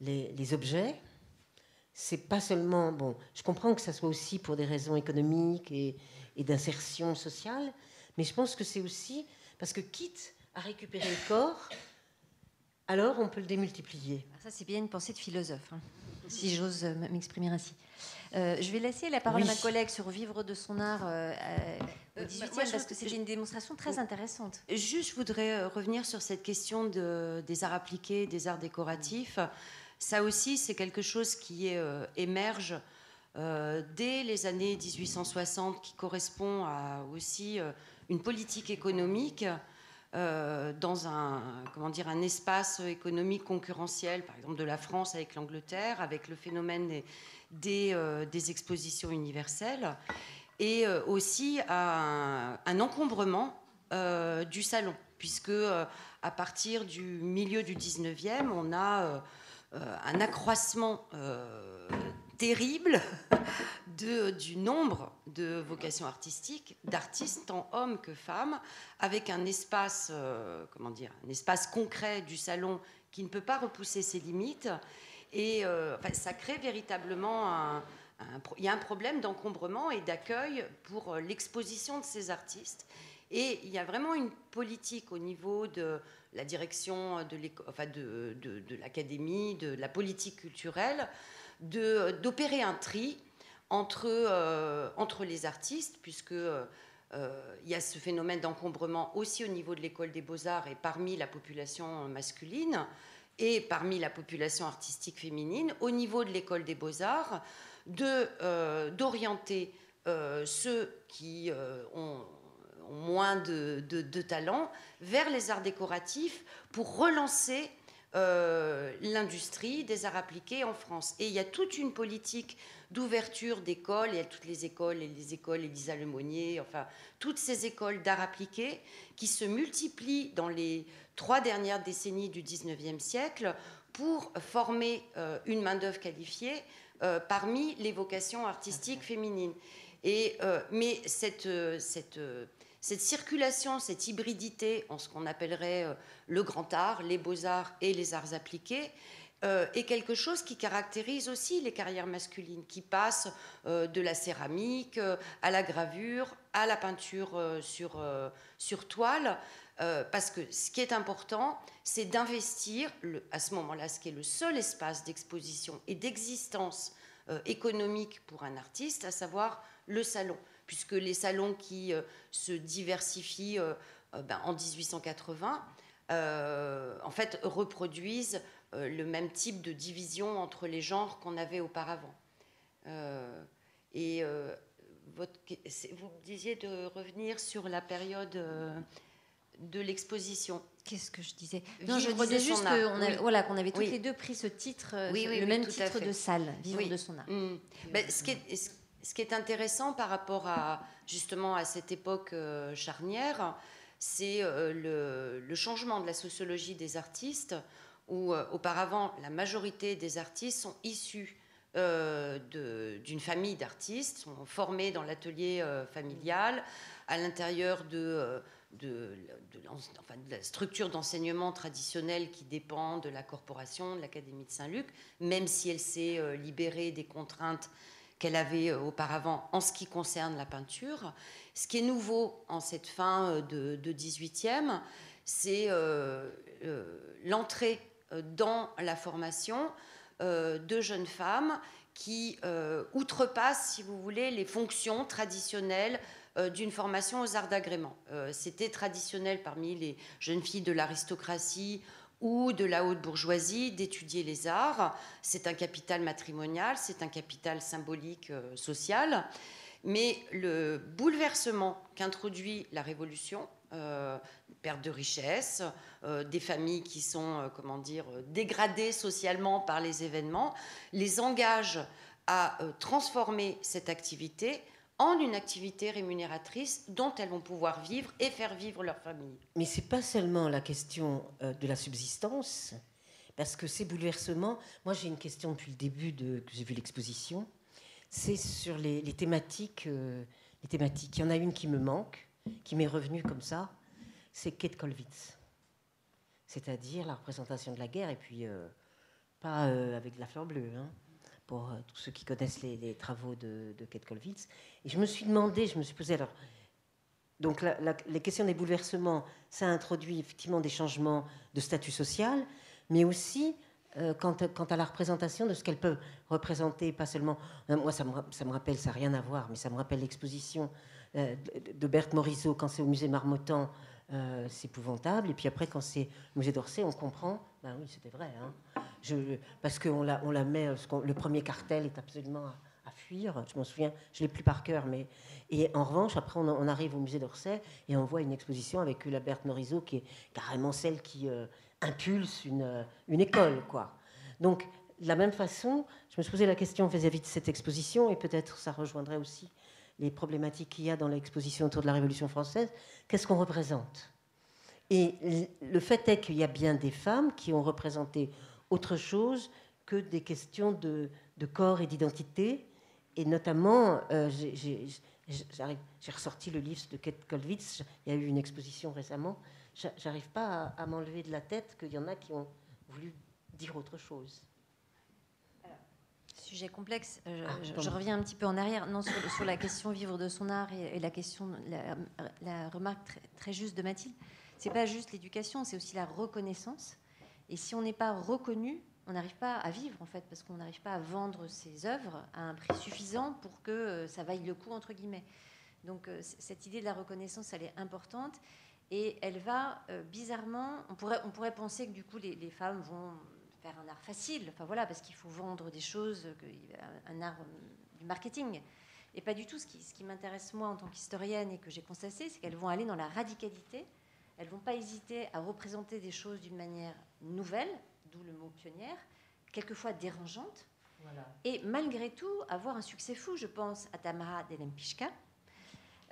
les, les objets, c'est pas seulement... Bon, je comprends que ça soit aussi pour des raisons économiques et... et d'insertion sociale, mais je pense que c'est aussi parce que quitte à récupérer le corps, alors on peut le démultiplier. Ça, c'est bien une pensée de philosophe, hein, si j'ose m'exprimer ainsi. Euh, je vais laisser la parole oui. à ma collègue sur vivre de son art euh, euh, au dix-huitième, bah, parce que c'est une démonstration très intéressante. Juste, je voudrais revenir sur cette question de, des arts appliqués, des arts décoratifs. Ça aussi, c'est quelque chose qui est, euh, émerge Euh, dès les années mille huit cent soixante, qui correspond à aussi euh, une politique économique euh, dans un, comment dire, un espace économique concurrentiel, par exemple de la France avec l'Angleterre, avec le phénomène des, des, euh, des expositions universelles, et euh, aussi à un, un encombrement euh, du salon, puisque euh, à partir du milieu du dix-neuvième, on a euh, euh, un accroissement euh, terrible de, du nombre de vocations artistiques, d'artistes, tant hommes que femmes, avec un espace, euh, comment dire, un espace concret du salon qui ne peut pas repousser ses limites. Et euh, enfin, ça crée véritablement un, un, il y a un problème d'encombrement et d'accueil pour l'exposition de ces artistes. Et il y a vraiment une politique au niveau de la direction de l'école, enfin de, de, de l'académie, de, de la politique culturelle, de, d'opérer un tri entre, euh, entre les artistes, puisque euh, il y a ce phénomène d'encombrement aussi au niveau de l'école des beaux-arts et parmi la population masculine et parmi la population artistique féminine, au niveau de l'école des beaux-arts, de, euh, d'orienter euh, ceux qui euh, ont... moins de, de, de talent, vers les arts décoratifs pour relancer euh, l'industrie des arts appliqués en France. Et il y a toute une politique d'ouverture d'écoles, il y a toutes les écoles, et les écoles Elisa Lemonnier, enfin, toutes ces écoles d'arts appliqués qui se multiplient dans les trois dernières décennies du dix-neuvième siècle pour former euh, une main-d'œuvre qualifiée euh, parmi les vocations artistiques féminines. Et, euh, mais cette... cette Cette circulation, cette hybridité en ce qu'on appellerait le grand art, les beaux-arts et les arts appliqués, euh, est quelque chose qui caractérise aussi les carrières masculines, qui passent euh, de la céramique euh, à la gravure, à la peinture euh, sur, euh, sur toile, euh, parce que ce qui est important, c'est d'investir, le, à ce moment-là, ce qui est le seul espace d'exposition et d'existence euh, économique pour un artiste, à savoir le salon. Puisque les salons qui euh, se diversifient euh, ben, en dix-huit cent quatre-vingts, euh, en fait, reproduisent euh, le même type de division entre les genres qu'on avait auparavant. Euh, et euh, votre, vous me disiez de revenir sur la période euh, de l'exposition. Qu'est-ce que je disais? Non, je disais juste qu'on avait, voilà, qu'on avait toutes oui. les deux pris ce titre, oui, oui, le oui, même oui, titre de salle, Vivre oui. de son art. Mmh. Ben, ce qui est, ce Ce qui est intéressant par rapport à, justement, à cette époque euh, charnière, c'est euh, le, le changement de la sociologie des artistes, où euh, auparavant, la majorité des artistes sont issus euh, d'une famille d'artistes, sont formés dans l'atelier euh, familial, à l'intérieur de... Euh, De, de, de, enfin, de la structure d'enseignement traditionnelle qui dépend de la corporation, de l'Académie de Saint-Luc, même si elle s'est euh, libérée des contraintes qu'elle avait euh, auparavant en ce qui concerne la peinture. Ce qui est nouveau en cette fin euh, de, de dix-huitième, c'est euh, euh, l'entrée euh, dans la formation euh, de jeunes femmes qui euh, outrepassent, si vous voulez, les fonctions traditionnelles d'une formation aux arts d'agrément. Euh, c'était traditionnel parmi les jeunes filles de l'aristocratie ou de la haute bourgeoisie d'étudier les arts. C'est un capital matrimonial, c'est un capital symbolique, euh, social. Mais le bouleversement qu'introduit la Révolution, euh, perte de richesse, euh, des familles qui sont, euh, comment dire, dégradées socialement par les événements, les engage à euh, transformer cette activité en une activité rémunératrice dont elles vont pouvoir vivre et faire vivre leur famille. Mais ce n'est pas seulement la question euh, de la subsistance, parce que ces bouleversements... Moi, j'ai une question depuis le début de, que j'ai vu l'exposition, c'est sur les, les, thématiques, euh, les thématiques. Il y en a une qui me manque, qui m'est revenue comme ça, c'est Käthe Kollwitz, c'est-à-dire la représentation de la guerre, et puis euh, pas euh, avec de la fleur bleue, hein, pour euh, tous ceux qui connaissent les, les travaux de, de Käthe Kollwitz. Et je me suis demandé, je me suis posé, alors, donc la, la, les questions des bouleversements, ça introduit effectivement des changements de statut social, mais aussi euh, quant, à, quant à la représentation de ce qu'elles peuvent représenter, pas seulement... Euh, moi, ça me, ça me rappelle, ça n'a rien à voir, mais ça me rappelle l'exposition euh, de, de Berthe Morisot, quand c'est au musée Marmottan, euh, c'est épouvantable, et puis après, quand c'est au musée d'Orsay, on comprend... Ben oui, c'était vrai, hein. Je, parce qu'on la, on la met, on, le premier cartel est absolument à, à fuir, je m'en souviens, je ne l'ai plus par cœur, mais... Et en revanche, après, on, on arrive au musée d'Orsay et on voit une exposition avec la Berthe Morisot qui est carrément celle qui euh, impulse une, une école, quoi. Donc, de la même façon, je me suis posé la question vis-à-vis de cette exposition, et peut-être ça rejoindrait aussi les problématiques qu'il y a dans l'exposition autour de la Révolution française, qu'est-ce qu'on représente ? Et le fait est qu'il y a bien des femmes qui ont représenté autre chose que des questions de, de corps et d'identité. Et notamment, euh, j'ai ressorti le livre de Käthe Kollwitz, il y a eu une exposition récemment, j'arrive pas à, à m'enlever de la tête qu'il y en a qui ont voulu dire autre chose. Sujet complexe. Je, ah, je, je reviens un petit peu en arrière. Non, sur, sur la question vivre de son art et, et la question, la, la remarque très, très juste de Mathilde, c'est pas juste l'éducation, c'est aussi la reconnaissance. Et si on n'est pas reconnu, on n'arrive pas à vivre en fait, parce qu'on n'arrive pas à vendre ses œuvres à un prix suffisant pour que euh, ça vaille le coup entre guillemets. Donc euh, cette idée de la reconnaissance, elle est importante et elle va euh, bizarrement. On pourrait, on pourrait penser que du coup les, les femmes vont faire un art facile, enfin voilà, parce qu'il faut vendre des choses, que, un art euh, du marketing. Et pas du tout. Ce qui, ce qui m'intéresse moi en tant qu'historienne et que j'ai constaté, c'est qu'elles vont aller dans la radicalité. Elles ne vont pas hésiter à représenter des choses d'une manière nouvelle, d'où le mot pionnière, quelquefois dérangeante, voilà. Et malgré tout avoir un succès fou. Je pense à Tamara de Lempicka,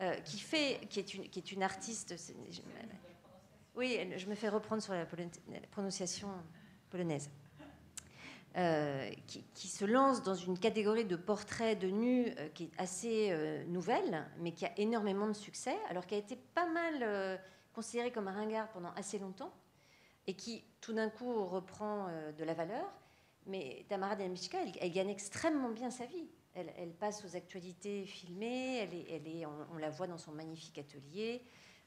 euh, qui, fait, qui, est une, qui est une artiste... C'est, je, oui, je me fais reprendre sur la, polon, la prononciation polonaise, euh, qui, qui se lance dans une catégorie de portraits de nus euh, qui est assez euh, nouvelle, mais qui a énormément de succès, alors qu'elle a été pas mal... Euh, considérée comme un ringard pendant assez longtemps, et qui, tout d'un coup, reprend euh, de la valeur. Mais Tamara de Lempicka, elle, elle gagne extrêmement bien sa vie. Elle, elle passe aux actualités filmées, elle est, elle est, on, on la voit dans son magnifique atelier,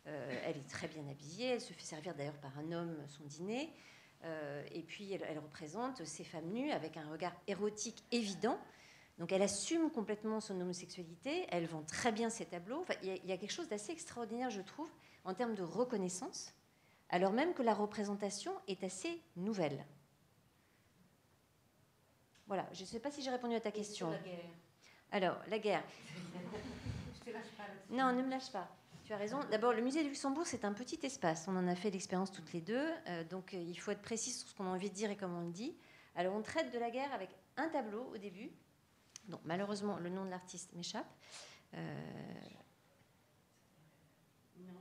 euh, elle est très bien habillée, elle se fait servir d'ailleurs par un homme son dîner, euh, et puis elle, elle représente ces femmes nues avec un regard érotique évident. Donc elle assume complètement son homosexualité, elle vend très bien ses tableaux. Enfin, il y a, il y a quelque chose d'assez extraordinaire, je trouve, en termes de reconnaissance, alors même que la représentation est assez nouvelle. Voilà, je ne sais pas si j'ai répondu à ta question. La guerre. Alors, la guerre. Je te lâche pas là-dessus. Non, ne me lâche pas. Tu as raison. D'abord, le musée du Luxembourg, c'est un petit espace. On en a fait l'expérience toutes les deux. Euh, donc, il faut être précis sur ce qu'on a envie de dire et comment on le dit. Alors, on traite de la guerre avec un tableau au début. Donc, malheureusement, le nom de l'artiste m'échappe. Euh...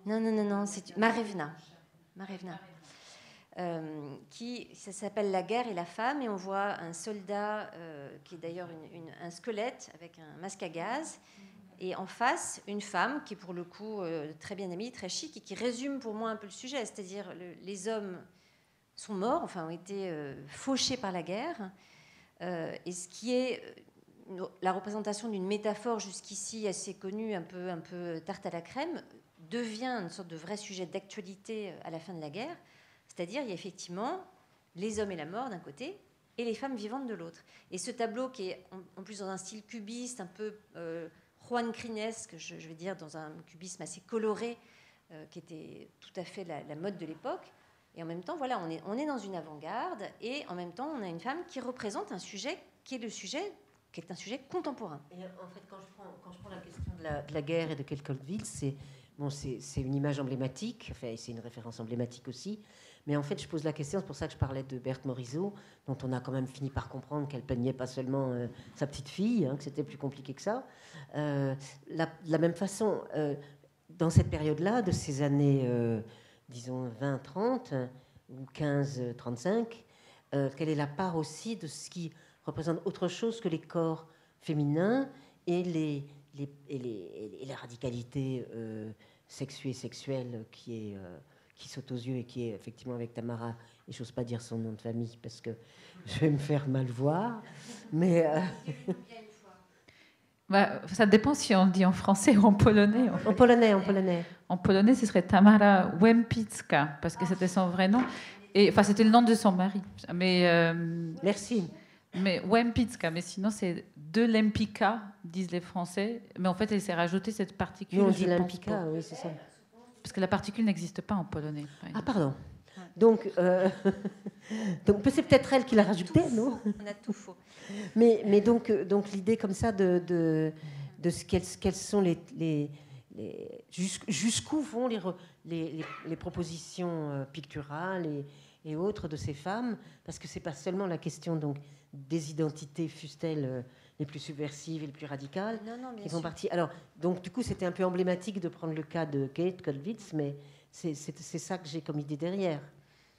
Non, non, non, non, c'est Marevna, Marevna. Euh, qui, ça s'appelle La guerre et la femme, et on voit un soldat euh, qui est d'ailleurs une, une, un squelette avec un masque à gaz, et en face, une femme qui est pour le coup euh, très bien habillée, très chic, et qui résume pour moi un peu le sujet, c'est-à-dire le, les hommes sont morts, enfin ont été euh, fauchés par la guerre, euh, et ce qui est... Une, la représentation d'une métaphore jusqu'ici assez connue, un peu, un peu tarte à la crème, devient une sorte de vrai sujet d'actualité à la fin de la guerre, c'est-à-dire il y a effectivement les hommes et la mort d'un côté et les femmes vivantes de l'autre. Et ce tableau qui est en, en plus dans un style cubiste, un peu euh, Juan Crinesque, je, je veux dire, dans un cubisme assez coloré, euh, qui était tout à fait la, la mode de l'époque, et en même temps, voilà, on est, on est dans une avant-garde, et en même temps, on a une femme qui représente un sujet qui est le sujet... qui est un sujet contemporain. Et en fait, quand je prends, quand je prends la question de la, de la guerre et de Käthe Kollwitz, c'est bon, c'est, c'est une image emblématique, enfin, c'est une référence emblématique aussi, mais en fait, je pose la question, c'est pour ça que je parlais de Berthe Morisot, dont on a quand même fini par comprendre qu'elle peignait pas seulement euh, sa petite fille, hein, que c'était plus compliqué que ça. Euh, la, de la même façon, euh, dans cette période-là, de ces années, euh, disons, vingt trente, ou quinze trente-cinq, euh, quelle est la part aussi de ce qui... représente autre chose que les corps féminins et, les, les, et, les, et la radicalité euh, sexuée, sexuelle qui, est, euh, qui saute aux yeux et qui est effectivement avec Tamara, et j'ose pas dire son nom de famille parce que je vais me faire mal voir, mais... Euh... Bah, ça dépend si on dit en français ou en polonais. En, fait. en polonais, en polonais. En polonais, ce serait Tamara Łempicka, parce que c'était son vrai nom, et, enfin c'était le nom de son mari. Mais, euh... Merci. Mais Łempicka, mais sinon c'est de Lempicka, disent les Français. Mais en fait, elle s'est rajoutée cette particule. Oui, on dit Lempicka, oui, c'est ça. Parce que la particule n'existe pas en polonais. Ah, pardon. Donc, euh, donc c'est peut-être elle qui l'a rajoutée, non ? On a tout faux. Mais, mais donc, donc l'idée comme ça de, de, de ce qu'elles, quelles sont les... les, les jusqu'où vont les, les, les, les propositions picturales et, et autres de ces femmes, parce que c'est pas seulement la question... donc, des identités fussent-elles les plus subversives et les plus radicales, non, non, qui sont parties. Alors, donc, du coup, c'était un peu emblématique de prendre le cas de Käthe Kollwitz, mais c'est, c'est, c'est ça que j'ai comme idée derrière.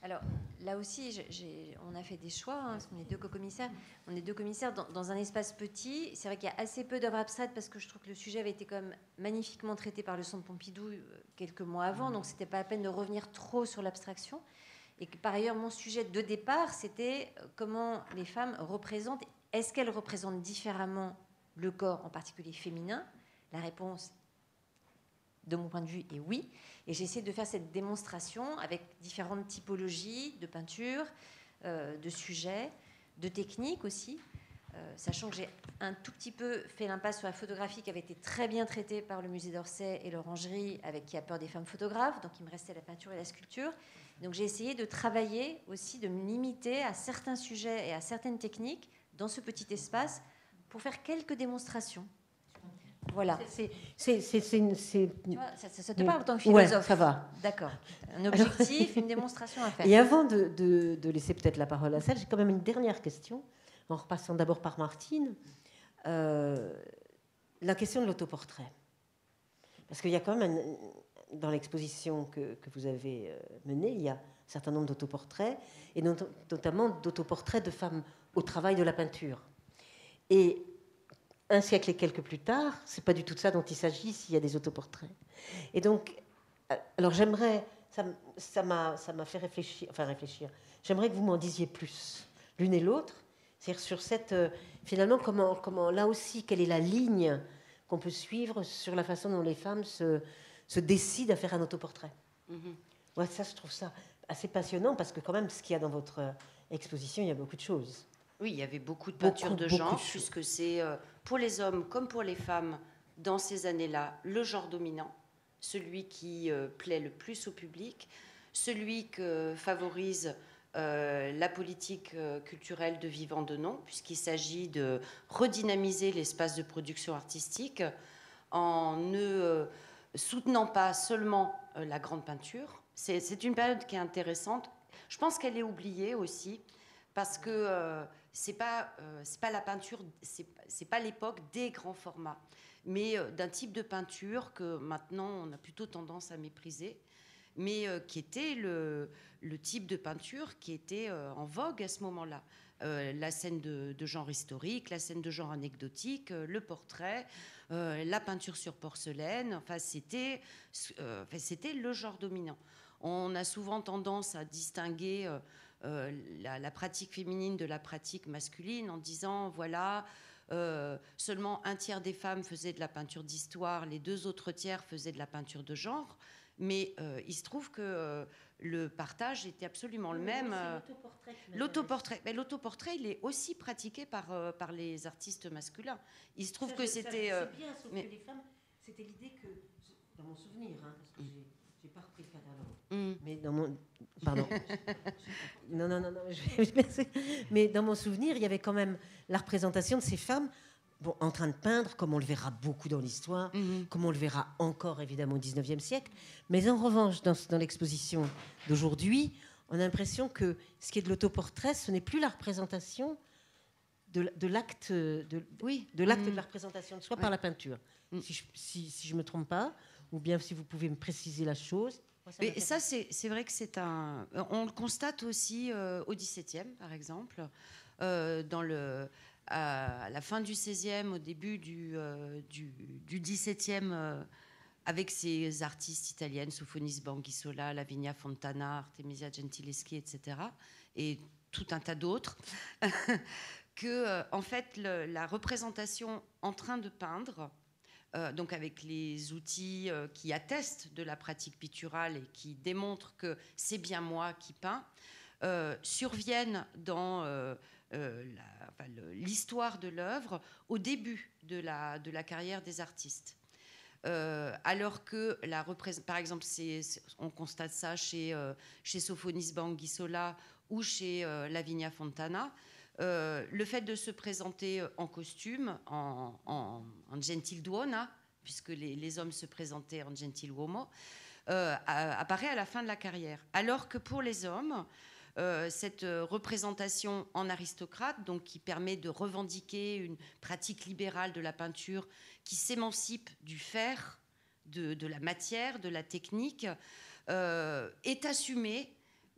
Alors, là aussi, j'ai, j'ai, on a fait des choix, hein, parce qu'on est deux co-commissaires. On est deux commissaires dans, dans un espace petit. C'est vrai qu'il y a assez peu d'œuvres abstraites, parce que je trouve que le sujet avait été quand même magnifiquement traité par le Centre Pompidou quelques mois avant, donc c'était pas la peine de revenir trop sur l'abstraction. Et que, par ailleurs, mon sujet de départ, c'était comment les femmes représentent Est-ce qu'elles représentent différemment le corps, en particulier féminin? La réponse, de mon point de vue, est oui. Et j'essaie de faire cette démonstration avec différentes typologies de peinture, euh, de sujets, de techniques aussi, euh, sachant que j'ai un tout petit peu fait l'impasse sur la photographie qui avait été très bien traitée par le musée d'Orsay et l'Orangerie, avec Qui a peur des femmes photographes, donc il me restait la peinture et la sculpture. Donc j'ai essayé de travailler aussi, de me limiter à certains sujets et à certaines techniques dans ce petit espace pour faire quelques démonstrations. Voilà. C'est, ça te parle en tant que philosophe? Ouais, ça va. D'accord. Un objectif, une démonstration à faire. Et avant de, de, de laisser peut-être la parole à celle, j'ai quand même une dernière question, en repassant d'abord par Martine. Euh, la question de l'autoportrait. Parce qu'il y a quand même, un, dans l'exposition que, que vous avez menée, il y a un certain nombre d'autoportraits, et not notamment d'autoportraits de femmes au travail de la peinture. Et un siècle et quelques plus tard, c'est pas du tout de ça dont il s'agit s'il y a des autoportraits. Et donc, alors j'aimerais, ça m'a fait réfléchir, enfin réfléchir, j'aimerais que vous m'en disiez plus, l'une et l'autre, c'est-à-dire sur cette, euh, finalement, comment, comment, là aussi, quelle est la ligne qu'on peut suivre sur la façon dont les femmes se, se décident à faire un autoportrait. Mm-hmm. Ouais, ça, je trouve ça assez passionnant, parce que quand même, ce qu'il y a dans votre exposition, il y a beaucoup de choses. Oui, il y avait beaucoup de peintures de genre, de puisque c'est euh, pour les hommes comme pour les femmes, dans ces années-là, le genre dominant, celui qui euh, plaît le plus au public, celui que favorise euh, la politique euh, culturelle de Vivant Denon, puisqu'il s'agit de redynamiser l'espace de production artistique en ne euh, soutenant pas seulement euh, la grande peinture. C'est une période qui est intéressante. Je pense qu'elle est oubliée aussi, parce que euh, c'est pas, euh, c'est pas la peinture, c'est pas l'époque des grands formats, mais euh, d'un type de peinture que maintenant on a plutôt tendance à mépriser, mais euh, qui était le, le type de peinture qui était euh, en vogue à ce moment-là. Euh, la scène de, de genre historique, la scène de genre anecdotique, euh, le portrait, euh, la peinture sur porcelaine, enfin c'était euh, c'était le genre dominant. On a souvent tendance à distinguer euh, Euh, la, la pratique féminine de la pratique masculine en disant voilà, euh, seulement un tiers des femmes faisaient de la peinture d'histoire, les deux autres tiers faisaient de la peinture de genre, mais euh, il se trouve que euh, le partage était absolument oui, le même. L'autoportrait, mais l'autoportrait il est aussi pratiqué par, euh, par les artistes masculins. Il se trouve ça, que c'était euh, bien, sauf mais... que les femmes, c'était l'idée que, dans mon souvenir, hein, parce que j'ai j'ai pas repris le catalogue, mm. mais dans mon pardon non non non, non je... mais dans mon souvenir il y avait quand même la représentation de ces femmes bon en train de peindre, comme on le verra beaucoup dans l'histoire, mm. comme on le verra encore évidemment au dix-neuvième siècle, mais en revanche dans, dans l'exposition d'aujourd'hui on a l'impression que ce qui est de l'autoportrait, ce n'est plus la représentation de, de l'acte de, oui. de l'acte mm. de la représentation de soi ouais. par la peinture, mm. si je si, si je me trompe pas, ou bien si vous pouvez me préciser la chose. Mais ça, c'est vrai que c'est un... On le constate aussi euh, au dix-septième, par exemple, euh, dans le, à, à la fin du seizième, au début du, euh, du, du dix-septième, euh, avec ces artistes italiennes, Sofonisba Anguissola, Lavinia Fontana, Artemisia Gentileschi, et cetera, et tout un tas d'autres, que, euh, en fait, le, la représentation en train de peindre, Euh, donc avec les outils euh, qui attestent de la pratique picturale et qui démontrent que c'est bien moi qui peins, euh, surviennent dans euh, euh, l'histoire enfin, de l'œuvre au début de la, de la carrière des artistes. Euh, alors que, la par exemple, c'est, on constate ça chez, euh, chez Sofonisba Anguissola ou chez euh, Lavinia Fontana, Euh, le fait de se présenter en costume, en, en, en gentilduona, puisque les, les hommes se présentaient en gentiluomo, euh, apparaît à la fin de la carrière. Alors que pour les hommes, euh, cette représentation en aristocrate, donc qui permet de revendiquer une pratique libérale de la peinture, qui s'émancipe du faire, de, de la matière, de la technique, euh, est assumée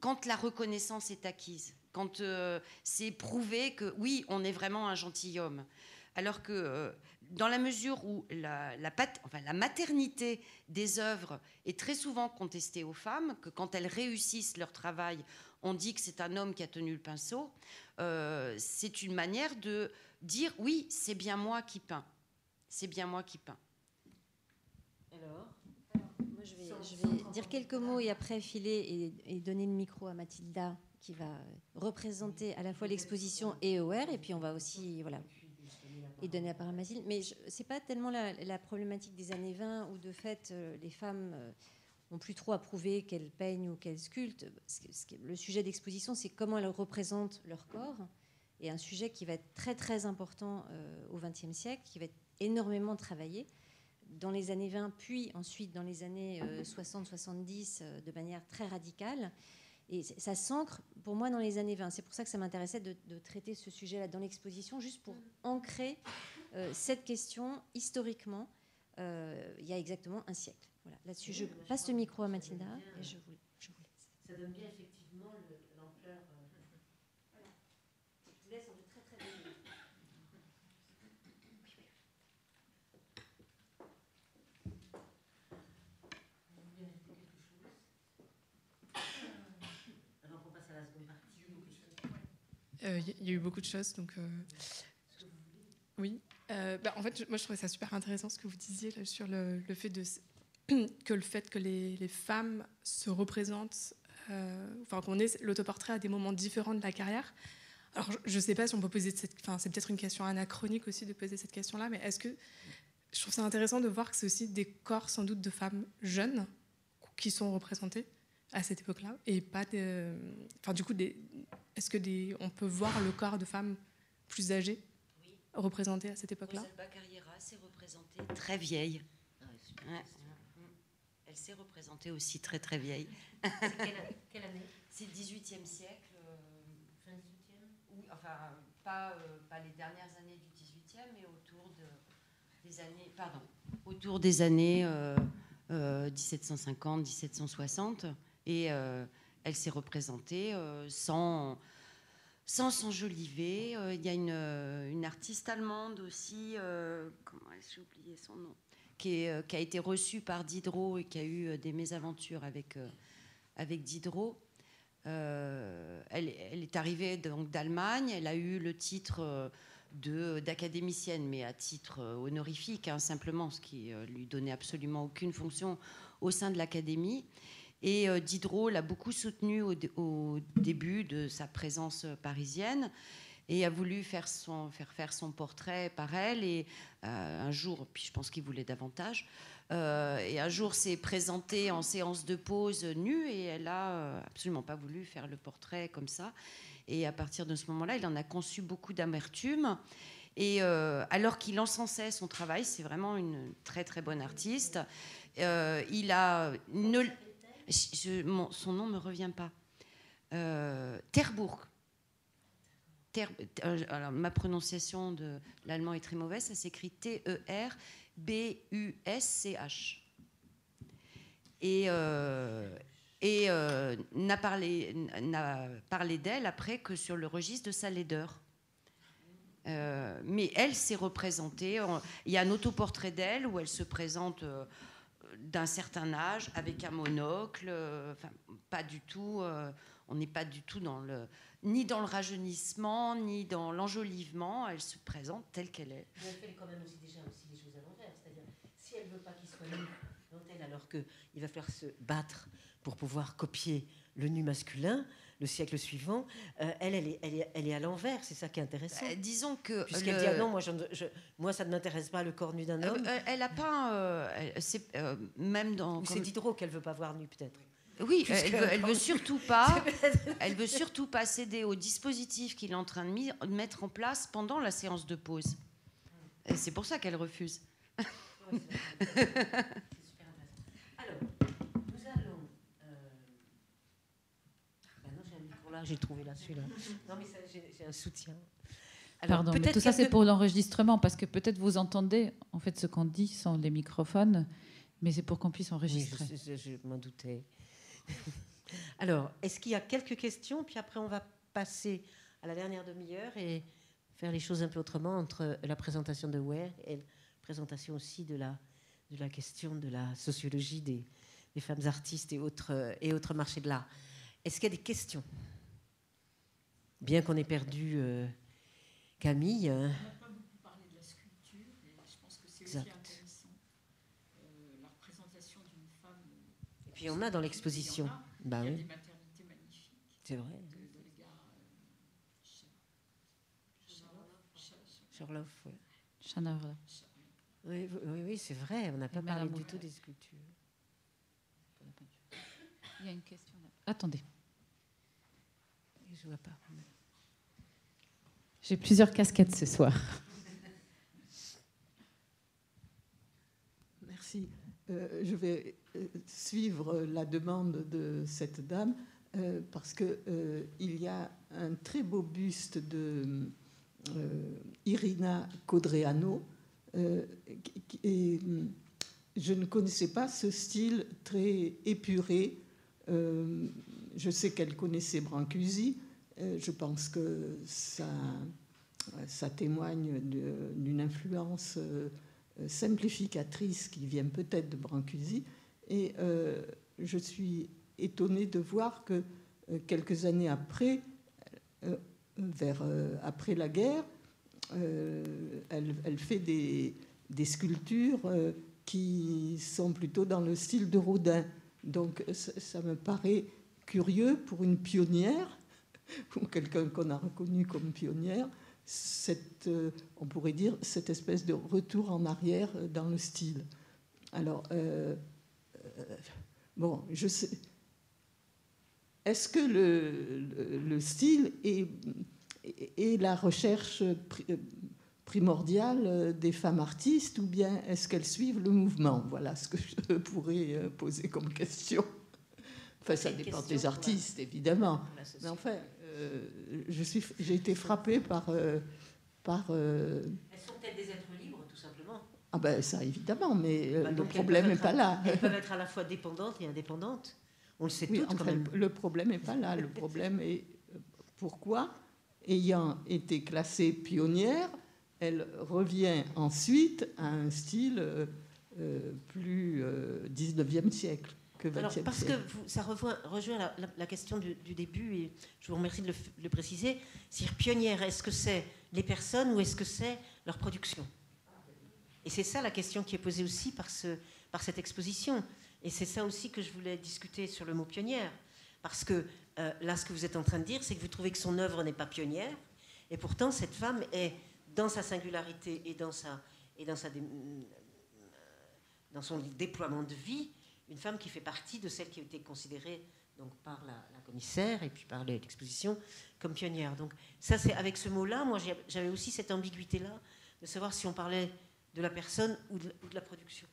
quand la reconnaissance est acquise. Quand euh, c'est prouvé que, oui, on est vraiment un gentilhomme. Alors que, euh, dans la mesure où la, la, pat enfin, la maternité des œuvres est très souvent contestée aux femmes, que quand elles réussissent leur travail, on dit que c'est un homme qui a tenu le pinceau, euh, c'est une manière de dire, oui, c'est bien moi qui peins. C'est bien moi qui peins. Alors, Alors moi je vais, je vais dire quelques mots et après filer et, et donner le micro à Mathilda qui va représenter à la fois l'exposition et E O R, et puis on va aussi... voilà. Et donner la parole à Mathilde. Mais ce n'est pas tellement la, la problématique des années vingt où, de fait, les femmes n'ont plus trop à prouver qu'elles peignent ou qu'elles sculptent. Le sujet d'exposition, c'est comment elles représentent leur corps. Et un sujet qui va être très, très important euh, au vingtième siècle, qui va être énormément travaillé dans les années vingt, puis ensuite dans les années euh, soixante soixante-dix, euh, de manière très radicale. Et ça s'ancre, pour moi, dans les années vingt. C'est pour ça que ça m'intéressait de, de traiter ce sujet-là dans l'exposition, juste pour ancrer euh, cette question historiquement, euh, il y a exactement un siècle. Voilà. Là-dessus, oui, je là, passe je le micro à Mathilda et je vous, je vous laisse. Ça donne bien, effectivement, l'ampleur. Euh... Voilà. Je vous laisse en de très, très bonnes minutes. Il euh, y a eu beaucoup de choses, donc euh, oui. Euh, bah, en fait, moi, je trouvais ça super intéressant ce que vous disiez là, sur le, le fait de que le fait que les, les femmes se représentent, euh, enfin qu'on ait l'autoportrait à des moments différents de la carrière. Alors, je ne sais pas si on peut poser cette, enfin, c'est peut-être une question anachronique aussi de poser cette question-là, mais est-ce que je trouve ça intéressant de voir que c'est aussi des corps sans doute de femmes jeunes qui sont représentés à cette époque-là, et pas de, enfin du coup, est-ce que des, on peut voir le corps de femmes plus âgées, oui, représenté à cette époque-là? Rosalba Carriera s'est représentée très vieille. Ah, ouais. Ouais. Elle s'est représentée aussi très très vieille. C'est quelle, quelle année? C'est le dix-huitième siècle. Euh, dix-huitième? Oui, enfin pas euh, pas les dernières années du dix-huitième, mais autour de, des années, pardon, autour des années euh, euh, mille sept cent cinquante, mille sept cent soixante. Et euh, elle s'est représentée euh, sans sans s'enjoliver. Euh, il y a une, une artiste allemande aussi, euh, comment elle, j'ai oublié son nom, qui, est, euh, qui a été reçue par Diderot et qui a eu euh, des mésaventures avec, euh, avec Diderot. Euh, elle, elle est arrivée donc d'Allemagne, elle a eu le titre de, d'académicienne, mais à titre honorifique, hein, simplement, ce qui euh, lui donnait absolument aucune fonction au sein de l'Académie. Et Diderot l'a beaucoup soutenue au, au début de sa présence parisienne et a voulu faire, son, faire faire son portrait par elle. Et euh, un jour, puis je pense qu'il voulait davantage, euh, et un jour s'est présentée en séance de pose nue et elle a euh, absolument pas voulu faire le portrait comme ça. Et à partir de ce moment-là, il en a conçu beaucoup d'amertume. Et euh, alors qu'il encensait son travail, c'est vraiment une très très bonne artiste, euh, il a... Ne, Je, mon, son nom ne me revient pas. Euh, Terbourg. Ter, euh, alors, ma prononciation de l'allemand est très mauvaise. Ça s'écrit T E R B U S C H. Et, euh, et euh, n'a parlé, n'a parlé d'elle après que sur le registre de sa laideur. Euh, mais elle s'est représentée. Il y a un autoportrait d'elle où elle se présente... Euh, d'un certain âge, avec un monocle, euh, enfin, pas du tout, euh, on n'est pas du tout dans le, ni dans le rajeunissement, ni dans l'enjolivement, elle se présente telle qu'elle est. Mais elle fait quand même aussi déjà aussi les choses à l'envers, c'est-à-dire, si elle ne veut pas qu'il soit nu, dont elle, alors qu'il va falloir se battre pour pouvoir copier le nu masculin, le siècle suivant, euh, elle, elle est, elle est, elle est à l'envers, c'est ça qui est intéressant. Bah, disons que... Puisqu'elle le... dit, ah non, moi, je, je, moi ça ne m'intéresse pas, le corps nu d'un homme. Euh, elle a peint, euh, euh, même dans... Ou comme... c'est Diderot qu'elle ne veut pas voir nu, peut-être. Oui, Puisque elle ne veut, elle veut surtout pas, elle veut surtout pas céder au dispositif qu'il est en train de, mis, de mettre en place pendant la séance de pause. Et c'est pour ça qu'elle refuse. Oui, c'est super intéressant. Alors... Là, j'ai trouvé là, celui-là. Non, mais ça, j'ai un soutien. Alors, pardon, mais tout ça, c'est pour l'enregistrement, parce que peut-être vous entendez, en fait, ce qu'on dit sans les microphones, mais c'est pour qu'on puisse enregistrer. Oui, je je, je m'en doutais. Alors, est-ce qu'il y a quelques questions? Puis après, on va passer à la dernière demi-heure et faire les choses un peu autrement entre la présentation de Ware et la présentation aussi de la, de la question de la sociologie des, des femmes artistes et autres, et autres marchés de l'art. Est-ce qu'il y a des questions? Bien qu'on ait perdu euh, Camille. On n'a pas beaucoup parlé de la sculpture, mais je pense que c'est aussi intéressant. Euh, la représentation d'une femme. Et puis on a dans l'exposition. Il y a, bah, il y a oui. des maternités magnifiques. C'est vrai. De, de les gars, euh, Charloff, oui. Chanavre. Oui, oui, oui c'est vrai, on n'a pas parlé du tout des sculptures. Il y a une question là. Attendez. Je vois pas. J'ai plusieurs casquettes ce soir. Merci. Euh, je vais suivre la demande de cette dame euh, parce qu'il euh, y a un très beau buste de euh, Irina Codreanu euh, et je ne connaissais pas ce style très épuré. Euh, je sais qu'elle connaissait Brancusi. Euh, je pense que ça, ça témoigne d'une influence euh, simplificatrice qui vient peut-être de Brancusi. Et euh, je suis étonnée de voir que euh, quelques années après, euh, vers, euh, après la guerre, euh, elle, elle fait des, des sculptures euh, qui sont plutôt dans le style de Rodin. Donc, ça me paraît curieux pour une pionnière, ou quelqu'un qu'on a reconnu comme pionnière, cette, euh, on pourrait dire cette espèce de retour en arrière dans le style. Alors, euh, euh, bon, je sais. Est-ce que le, le, le style est, est la recherche primordiale des femmes artistes, ou bien est-ce qu'elles suivent le mouvement? Voilà ce que je pourrais poser comme question. Enfin, ça dépend des artistes, la, évidemment. Mais enfin, euh, j'ai été frappée par... Euh, par euh... Elles sont peut-être des êtres libres, tout simplement. Ah ben ça, évidemment, mais bah, le problème n'est pas à, là. Elles peuvent être à la fois dépendantes et indépendantes. On le sait oui, toutes, enfin, quand même. Le problème n'est pas là. Le problème est pourquoi, ayant été classée pionnière, elle revient ensuite à un style euh, plus euh, dix-neuvième siècle. Alors, parce que vous, ça rejoint, rejoint la, la, la question du, du début, et je vous remercie de le, de le préciser. C'est-à-dire, pionnière, est-ce que c'est les personnes ou est-ce que c'est leur production? Et c'est ça la question qui est posée aussi par, ce, par cette exposition. Et c'est ça aussi que je voulais discuter sur le mot pionnière. Parce que euh, là, ce que vous êtes en train de dire, c'est que vous trouvez que son œuvre n'est pas pionnière, et pourtant, cette femme est, dans sa singularité et dans, sa, et dans, sa dé, dans son déploiement de vie, une femme qui fait partie de celle qui a été considérée donc, par la, la commissaire et puis par l'exposition comme pionnière. Donc ça, c'est avec ce mot-là, moi j'avais aussi cette ambiguïté-là de savoir si on parlait de la personne ou de, ou de la production.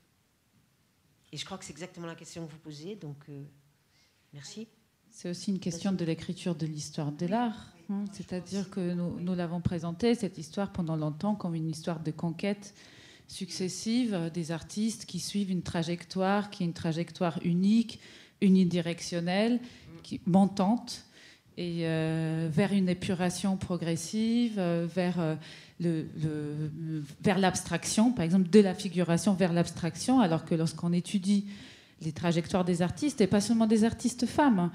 Et je crois que c'est exactement la question que vous posiez, donc euh, merci. C'est aussi une question de l'écriture de l'histoire de l'art. Hein, c'est-à-dire que nous, nous l'avons présentée, cette histoire, pendant longtemps, comme une histoire de conquête successive des artistes qui suivent une trajectoire, qui est une trajectoire unique, unidirectionnelle, qui, montante, et euh, vers une épuration progressive, euh, vers euh, le, le, vers l'abstraction, par exemple, de la figuration vers l'abstraction, alors que lorsqu'on étudie les trajectoires des artistes, et pas seulement des artistes femmes,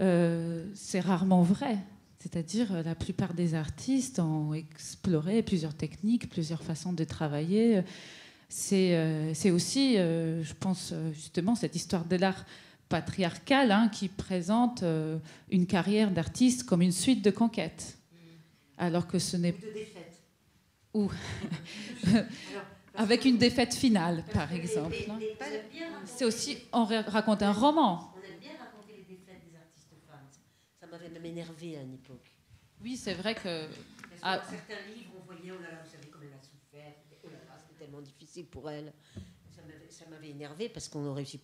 euh, c'est rarement vrai. C'est-à-dire, la plupart des artistes ont exploré plusieurs techniques, plusieurs façons de travailler. C'est euh, c'est aussi, euh, je pense, justement, cette histoire de l'art patriarcal hein, qui présente euh, une carrière d'artiste comme une suite de conquêtes. Alors que ce n'est... Ou de défaites. Ou... Avec une défaite finale, par exemple. C'est aussi, on raconte un roman. On aime bien raconter les défaites des artistes femmes. Ça m'avait même énervé à une époque. Oui, c'est vrai que... Parce que dans certains livres, on voyait, oh là là, vous savez comme elle a souffert, oh là là, c'était tellement difficile pour elle. Ça m'avait énervé parce qu'on aurait aussi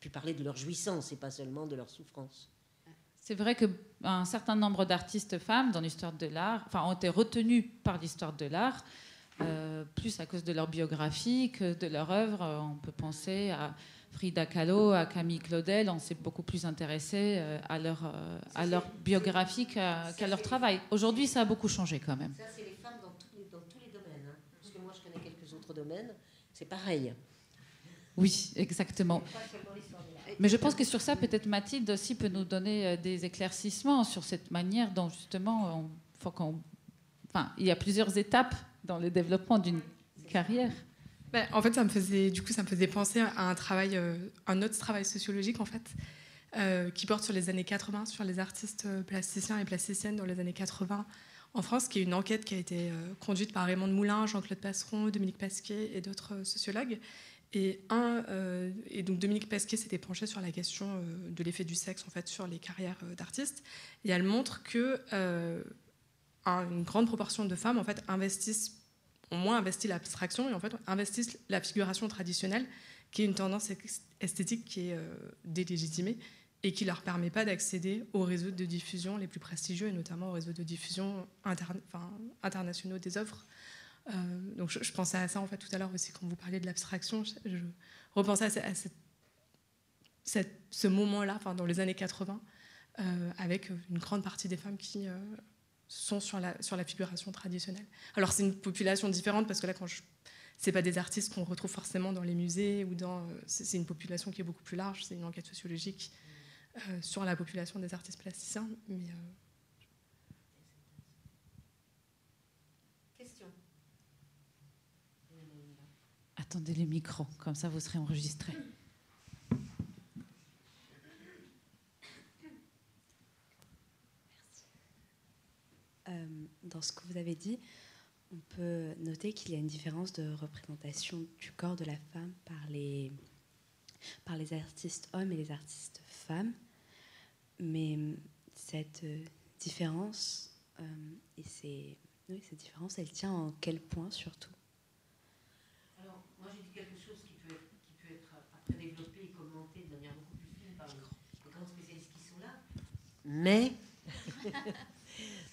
pu parler de leur jouissance et pas seulement de leur souffrance. C'est vrai qu'un certain nombre d'artistes femmes dans l'histoire de l'art, enfin, ont été retenues par l'histoire de l'art, Euh, plus à cause de leur biographie que de leur œuvre. Euh, on peut penser à Frida Kahlo, à Camille Claudel. On s'est beaucoup plus intéressé euh, à leur, euh, à leur biographie qu'à qu leur travail. Aujourd'hui, ça a beaucoup changé quand même. Ça, c'est les femmes dans, tout, dans tous les domaines. Hein. Parce que moi, je connais quelques autres domaines. C'est pareil. Oui, exactement. Mais je pense que sur ça, peut-être Mathilde aussi peut nous donner des éclaircissements sur cette manière dont justement, on, faut qu'on, enfin, il y a plusieurs étapes dans le développement d'une carrière. Ben, en fait, ça me faisait, du coup, ça me faisait penser à un travail, euh, un autre travail sociologique en fait, euh, qui porte sur les années quatre-vingt, sur les artistes plasticiens et plasticiennes dans les années quatre-vingt en France, qui est une enquête qui a été euh, conduite par Raymond de Moulin, Jean-Claude Passeron, Dominique Pasquier et d'autres euh, sociologues. Et un, euh, et donc Dominique Pasquier s'était penché sur la question euh, de l'effet du sexe en fait sur les carrières euh, d'artistes. Et elle montre que euh, un, une grande proportion de femmes en fait investissent, ont moins investi l'abstraction et en fait investissent la figuration traditionnelle, qui est une tendance esthétique qui est euh, délégitimée et qui leur permet pas d'accéder aux réseaux de diffusion les plus prestigieux et notamment aux réseaux de diffusion interne, enfin, internationaux des œuvres. Euh, donc je, je pensais à ça en fait tout à l'heure aussi quand vous parliez de l'abstraction, je, je repensais à, ce, à cette, cette, ce moment-là, enfin, dans les années quatre-vingt, euh, avec une grande partie des femmes qui euh, sont sur la, sur la figuration traditionnelle. Alors c'est une population différente parce que là, quand je, c'est pas des artistes qu'on retrouve forcément dans les musées ou dans, c'est, c'est une population qui est beaucoup plus large, c'est une enquête sociologique euh, sur la population des artistes plasticiens, mais... Euh, attendez les micros, comme ça vous serez enregistrés. Euh, dans ce que vous avez dit, on peut noter qu'il y a une différence de représentation du corps de la femme par les, par les artistes hommes et les artistes femmes. Mais cette différence, euh, et ces, oui, cette différence, elle tient en quel point surtout ? Moi, j'ai dit quelque chose qui peut, être, qui peut être après développé et commenté de manière beaucoup plus fine par les, les grands spécialistes qui sont là. Mais,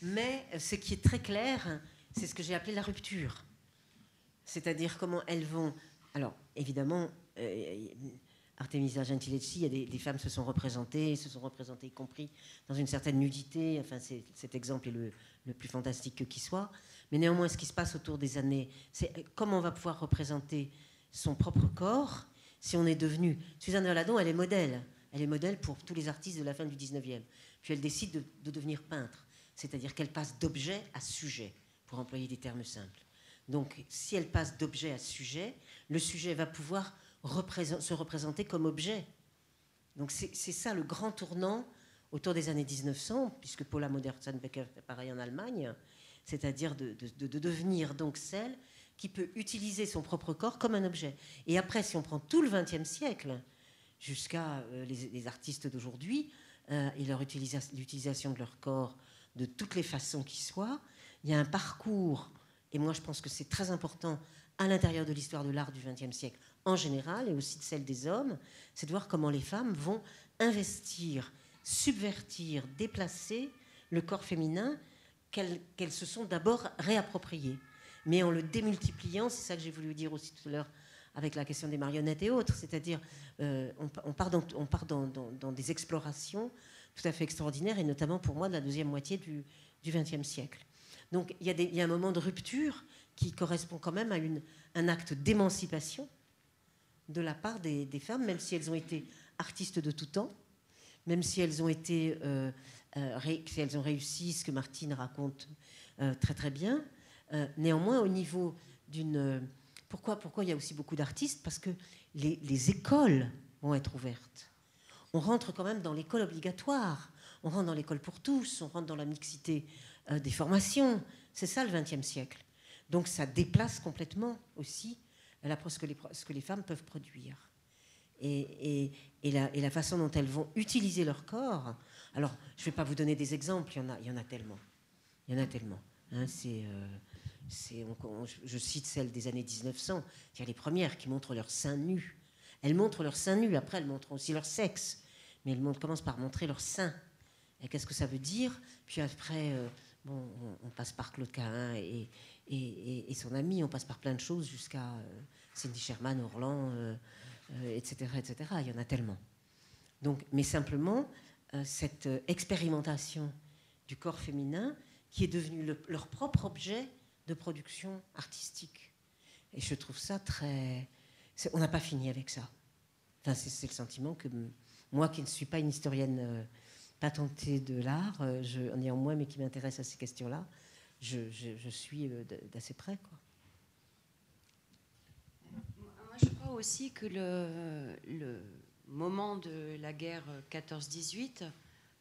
mais ce qui est très clair, c'est ce que j'ai appelé la rupture. C'est-à-dire comment elles vont... Alors, évidemment, euh, Artemisia Gentileschi, il y a des, des femmes se sont représentées, se sont représentées y compris dans une certaine nudité. Enfin, c'est, cet exemple est le, le plus fantastique qui soit. Mais néanmoins, ce qui se passe autour des années, c'est comment on va pouvoir représenter son propre corps si on est devenu... Suzanne Valadon, elle est modèle. Elle est modèle pour tous les artistes de la fin du dix-neuvième. Puis elle décide de, de devenir peintre. C'est-à-dire qu'elle passe d'objet à sujet, pour employer des termes simples. Donc, si elle passe d'objet à sujet, le sujet va pouvoir représent, se représenter comme objet. Donc, c'est, c'est ça le grand tournant autour des années mille neuf cents, puisque Paula Modersohn-Becker, pareil en Allemagne... c'est-à-dire de, de, de devenir donc celle qui peut utiliser son propre corps comme un objet. Et après, si on prend tout le vingtième siècle, jusqu'à euh, les, les artistes d'aujourd'hui, euh, et leur utilisa- l'utilisation de leur corps de toutes les façons qui soient, il y a un parcours, et moi je pense que c'est très important à l'intérieur de l'histoire de l'art du vingtième siècle en général, et aussi de celle des hommes, c'est de voir comment les femmes vont investir, subvertir, déplacer le corps féminin, Qu'elles, qu'elles se sont d'abord réappropriées, mais en le démultipliant, c'est ça que j'ai voulu dire aussi tout à l'heure avec la question des marionnettes et autres, c'est-à-dire euh, on, on part, dans, on part dans, dans, dans des explorations tout à fait extraordinaires, et notamment pour moi de la deuxième moitié du vingtième siècle. Donc il y, y a un moment de rupture qui correspond quand même à une, un acte d'émancipation de la part des, des femmes, même si elles ont été artistes de tout temps, même si elles ont été... Euh, Euh, ré- si elles ont réussi, ce que Martine raconte euh, très très bien. Euh, néanmoins, au niveau d'une... Euh, pourquoi, pourquoi il y a aussi beaucoup d'artistes ? Parce que les, les écoles vont être ouvertes. On rentre quand même dans l'école obligatoire. On rentre dans l'école pour tous. On rentre dans la mixité euh, des formations. C'est ça le vingtième siècle. Donc ça déplace complètement aussi la, ce, que les, ce que les femmes peuvent produire. Et, et, et, la, et la façon dont elles vont utiliser leur corps... Alors, je ne vais pas vous donner des exemples, il y en a, il y en a tellement. Il y en a tellement. Hein, c'est, euh, c'est, on, on, je cite celles des années mille neuf cents, c'est-à-dire les premières qui montrent leur sein nu. Elles montrent leur sein nu, après elles montrent aussi leur sexe, mais elles montrent, commencent par montrer leur sein. Et qu'est-ce que ça veut dire ? Puis après, euh, bon, on, on passe par Claude Cahin et, et, et, et son ami, on passe par plein de choses jusqu'à euh, Cindy Sherman, Orlan, euh, euh, et cetera, et cetera. Il y en a tellement. Donc, mais simplement... cette expérimentation du corps féminin qui est devenu le, leur propre objet de production artistique. Et je trouve ça très... On n'a pas fini avec ça. Enfin, c'est le sentiment que moi, qui ne suis pas une historienne euh, patentée de l'art, euh, je, néanmoins, mais qui m'intéresse à ces questions-là, je, je, je suis euh, d'assez près, quoi. Moi, je crois aussi que le, le moment de la guerre quatorze dix-huit,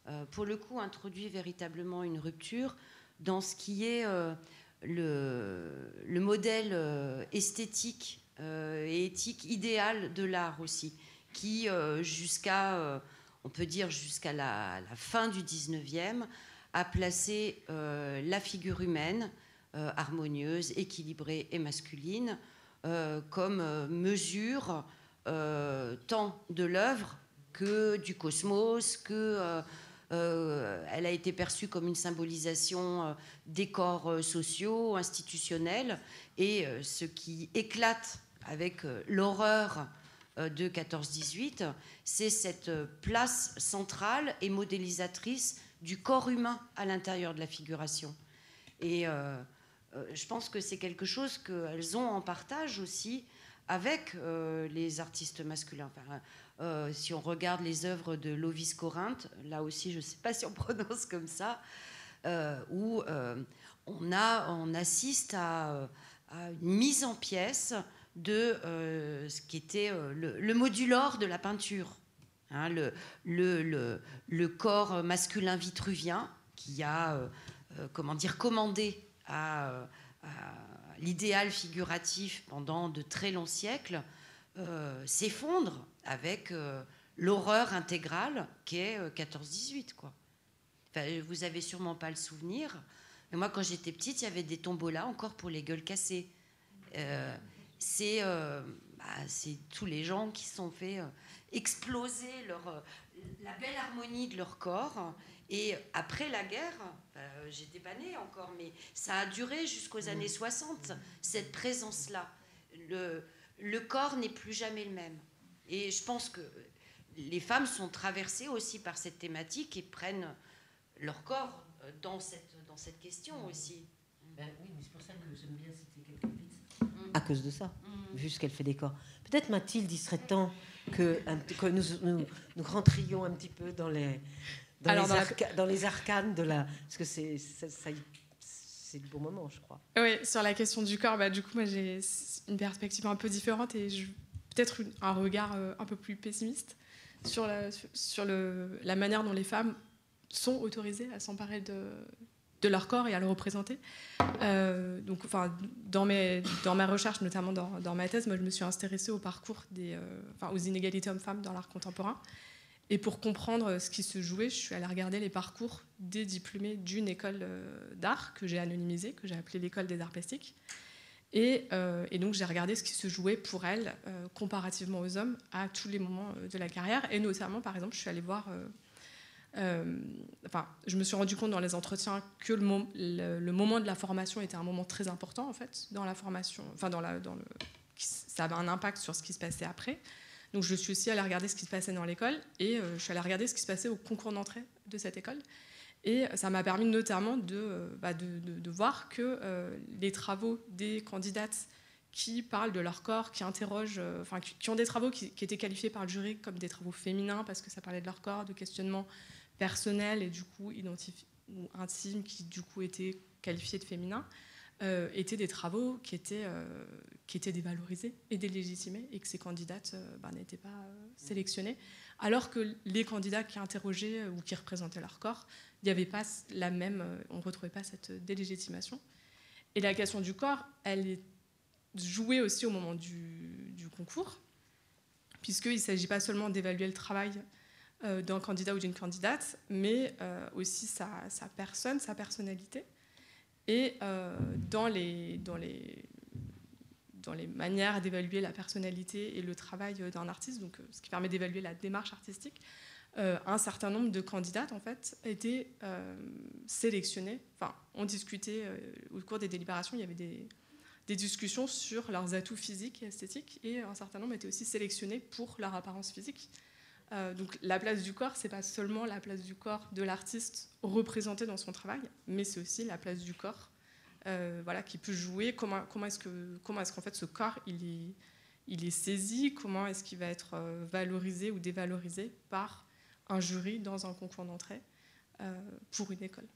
euh, pour le coup, introduit véritablement une rupture dans ce qui est euh, le, le modèle euh, esthétique euh, et éthique idéal de l'art aussi, qui euh, jusqu'à, euh, on peut dire jusqu'à la, la fin du dix-neuvième, a placé euh, la figure humaine, euh, harmonieuse, équilibrée et masculine, euh, comme euh, mesure euh, tant de l'œuvre que du cosmos, que euh, euh, elle a été perçue comme une symbolisation euh, des corps euh, sociaux, institutionnels, et euh, ce qui éclate avec euh, l'horreur de quatorze dix-huit, c'est cette place centrale et modélisatrice du corps humain à l'intérieur de la figuration. Et euh, je pense que c'est quelque chose qu'elles ont en partage aussi avec euh, les artistes masculins. Enfin, euh, si on regarde les œuvres de Lovis Corinthe, là aussi, je ne sais pas si on prononce comme ça, euh, où euh, on, a, on assiste à, à une mise en pièce de euh, ce qui était euh, le, le modulor de la peinture, hein, le, le, le, le corps masculin vitruvien qui a euh, euh, comment dire, commandé à, à l'idéal figuratif pendant de très longs siècles, euh, s'effondre avec euh, l'horreur intégrale qu'est euh, quatorze dix-huit, quoi. Enfin, vous n'avez sûrement pas le souvenir, mais moi quand j'étais petite, il y avait des tombolas encore pour les gueules cassées. Euh, c'est euh, bah, tous les gens qui se sont fait euh, exploser leur, euh, la belle harmonie de leur corps. Et après la guerre, euh, j'étais pas née encore, mais ça a duré jusqu'aux mmh. années soixante, cette présence-là. Le, le corps n'est plus jamais le même. Et je pense que les femmes sont traversées aussi par cette thématique et prennent leur corps dans cette, dans cette question mmh. aussi. Ben, oui, mais c'est pour ça que j'aime bien citer quelques minutes. À cause de ça, mmh. vu ce qu'elle fait des corps. Peut-être, Mathilde, il serait temps que, que nous, nous, nous rentrions un petit peu dans les, dans Alors, les, dans arca dans les arcanes de la... Parce que c'est le bon moment, je crois. Oui, sur la question du corps, bah, du coup, moi, j'ai une perspective un peu différente et peut-être un regard euh, un peu plus pessimiste sur, la, sur le, la manière dont les femmes sont autorisées à s'emparer de... de leur corps et à le représenter. Euh, donc, enfin, dans mes, dans ma recherche, notamment dans, dans ma thèse, moi, je me suis intéressée au parcours des, euh, enfin, aux inégalités hommes-femmes dans l'art contemporain. Et pour comprendre ce qui se jouait, je suis allée regarder les parcours des diplômés d'une école euh, d'art que j'ai anonymisée, que j'ai appelée l'école des arts plastiques. Et, euh, et donc, j'ai regardé ce qui se jouait pour elles euh, comparativement aux hommes à tous les moments de la carrière. Et notamment, par exemple, je suis allée voir... Euh, Euh, enfin, je me suis rendu compte dans les entretiens que le, mom le, le moment de la formation était un moment très important en fait dans la formation, enfin dans la, dans le, ça avait un impact sur ce qui se passait après. Donc je suis aussi allée regarder ce qui se passait dans l'école et euh, je suis allée regarder ce qui se passait au concours d'entrée de cette école et ça m'a permis notamment de, euh, bah, de, de, de voir que euh, les travaux des candidates qui parlent de leur corps, qui interrogent, euh, enfin qui, qui ont des travaux qui, qui étaient qualifiés par le jury comme des travaux féminins parce que ça parlait de leur corps, de questionnement personnel et du coup identifié ou intime qui du coup était qualifié de féminin, euh, étaient des travaux qui étaient, euh, qui étaient dévalorisés et délégitimés et que ces candidates euh, ben, n'étaient pas euh, sélectionnées alors que les candidats qui interrogeaient euh, ou qui représentaient leur corps, il n'y avait pas la même, euh, on ne retrouvait pas cette délégitimation. Et la question du corps, elle est jouée aussi au moment du, du concours puisqu'il ne s'agit pas seulement d'évaluer le travail d'un candidat ou d'une candidate, mais euh, aussi sa, sa personne, sa personnalité. Et euh, dans, les, dans, les, dans les manières d'évaluer la personnalité et le travail d'un artiste, donc, ce qui permet d'évaluer la démarche artistique, euh, un certain nombre de candidates en fait, étaient euh, sélectionnées. Enfin, on discutait, euh, au cours des délibérations, il y avait des, des discussions sur leurs atouts physiques et esthétiques, et un certain nombre étaient aussi sélectionnés pour leur apparence physique. Euh, donc la place du corps, c'est pas seulement la place du corps de l'artiste représenté dans son travail, mais c'est aussi la place du corps, euh, voilà, qui peut jouer. Comment, comment est-ce que, comment est-ce qu'en fait ce corps, il est, il est saisi, comment est-ce qu'il va être valorisé ou dévalorisé par un jury dans un concours d'entrée euh, pour une école.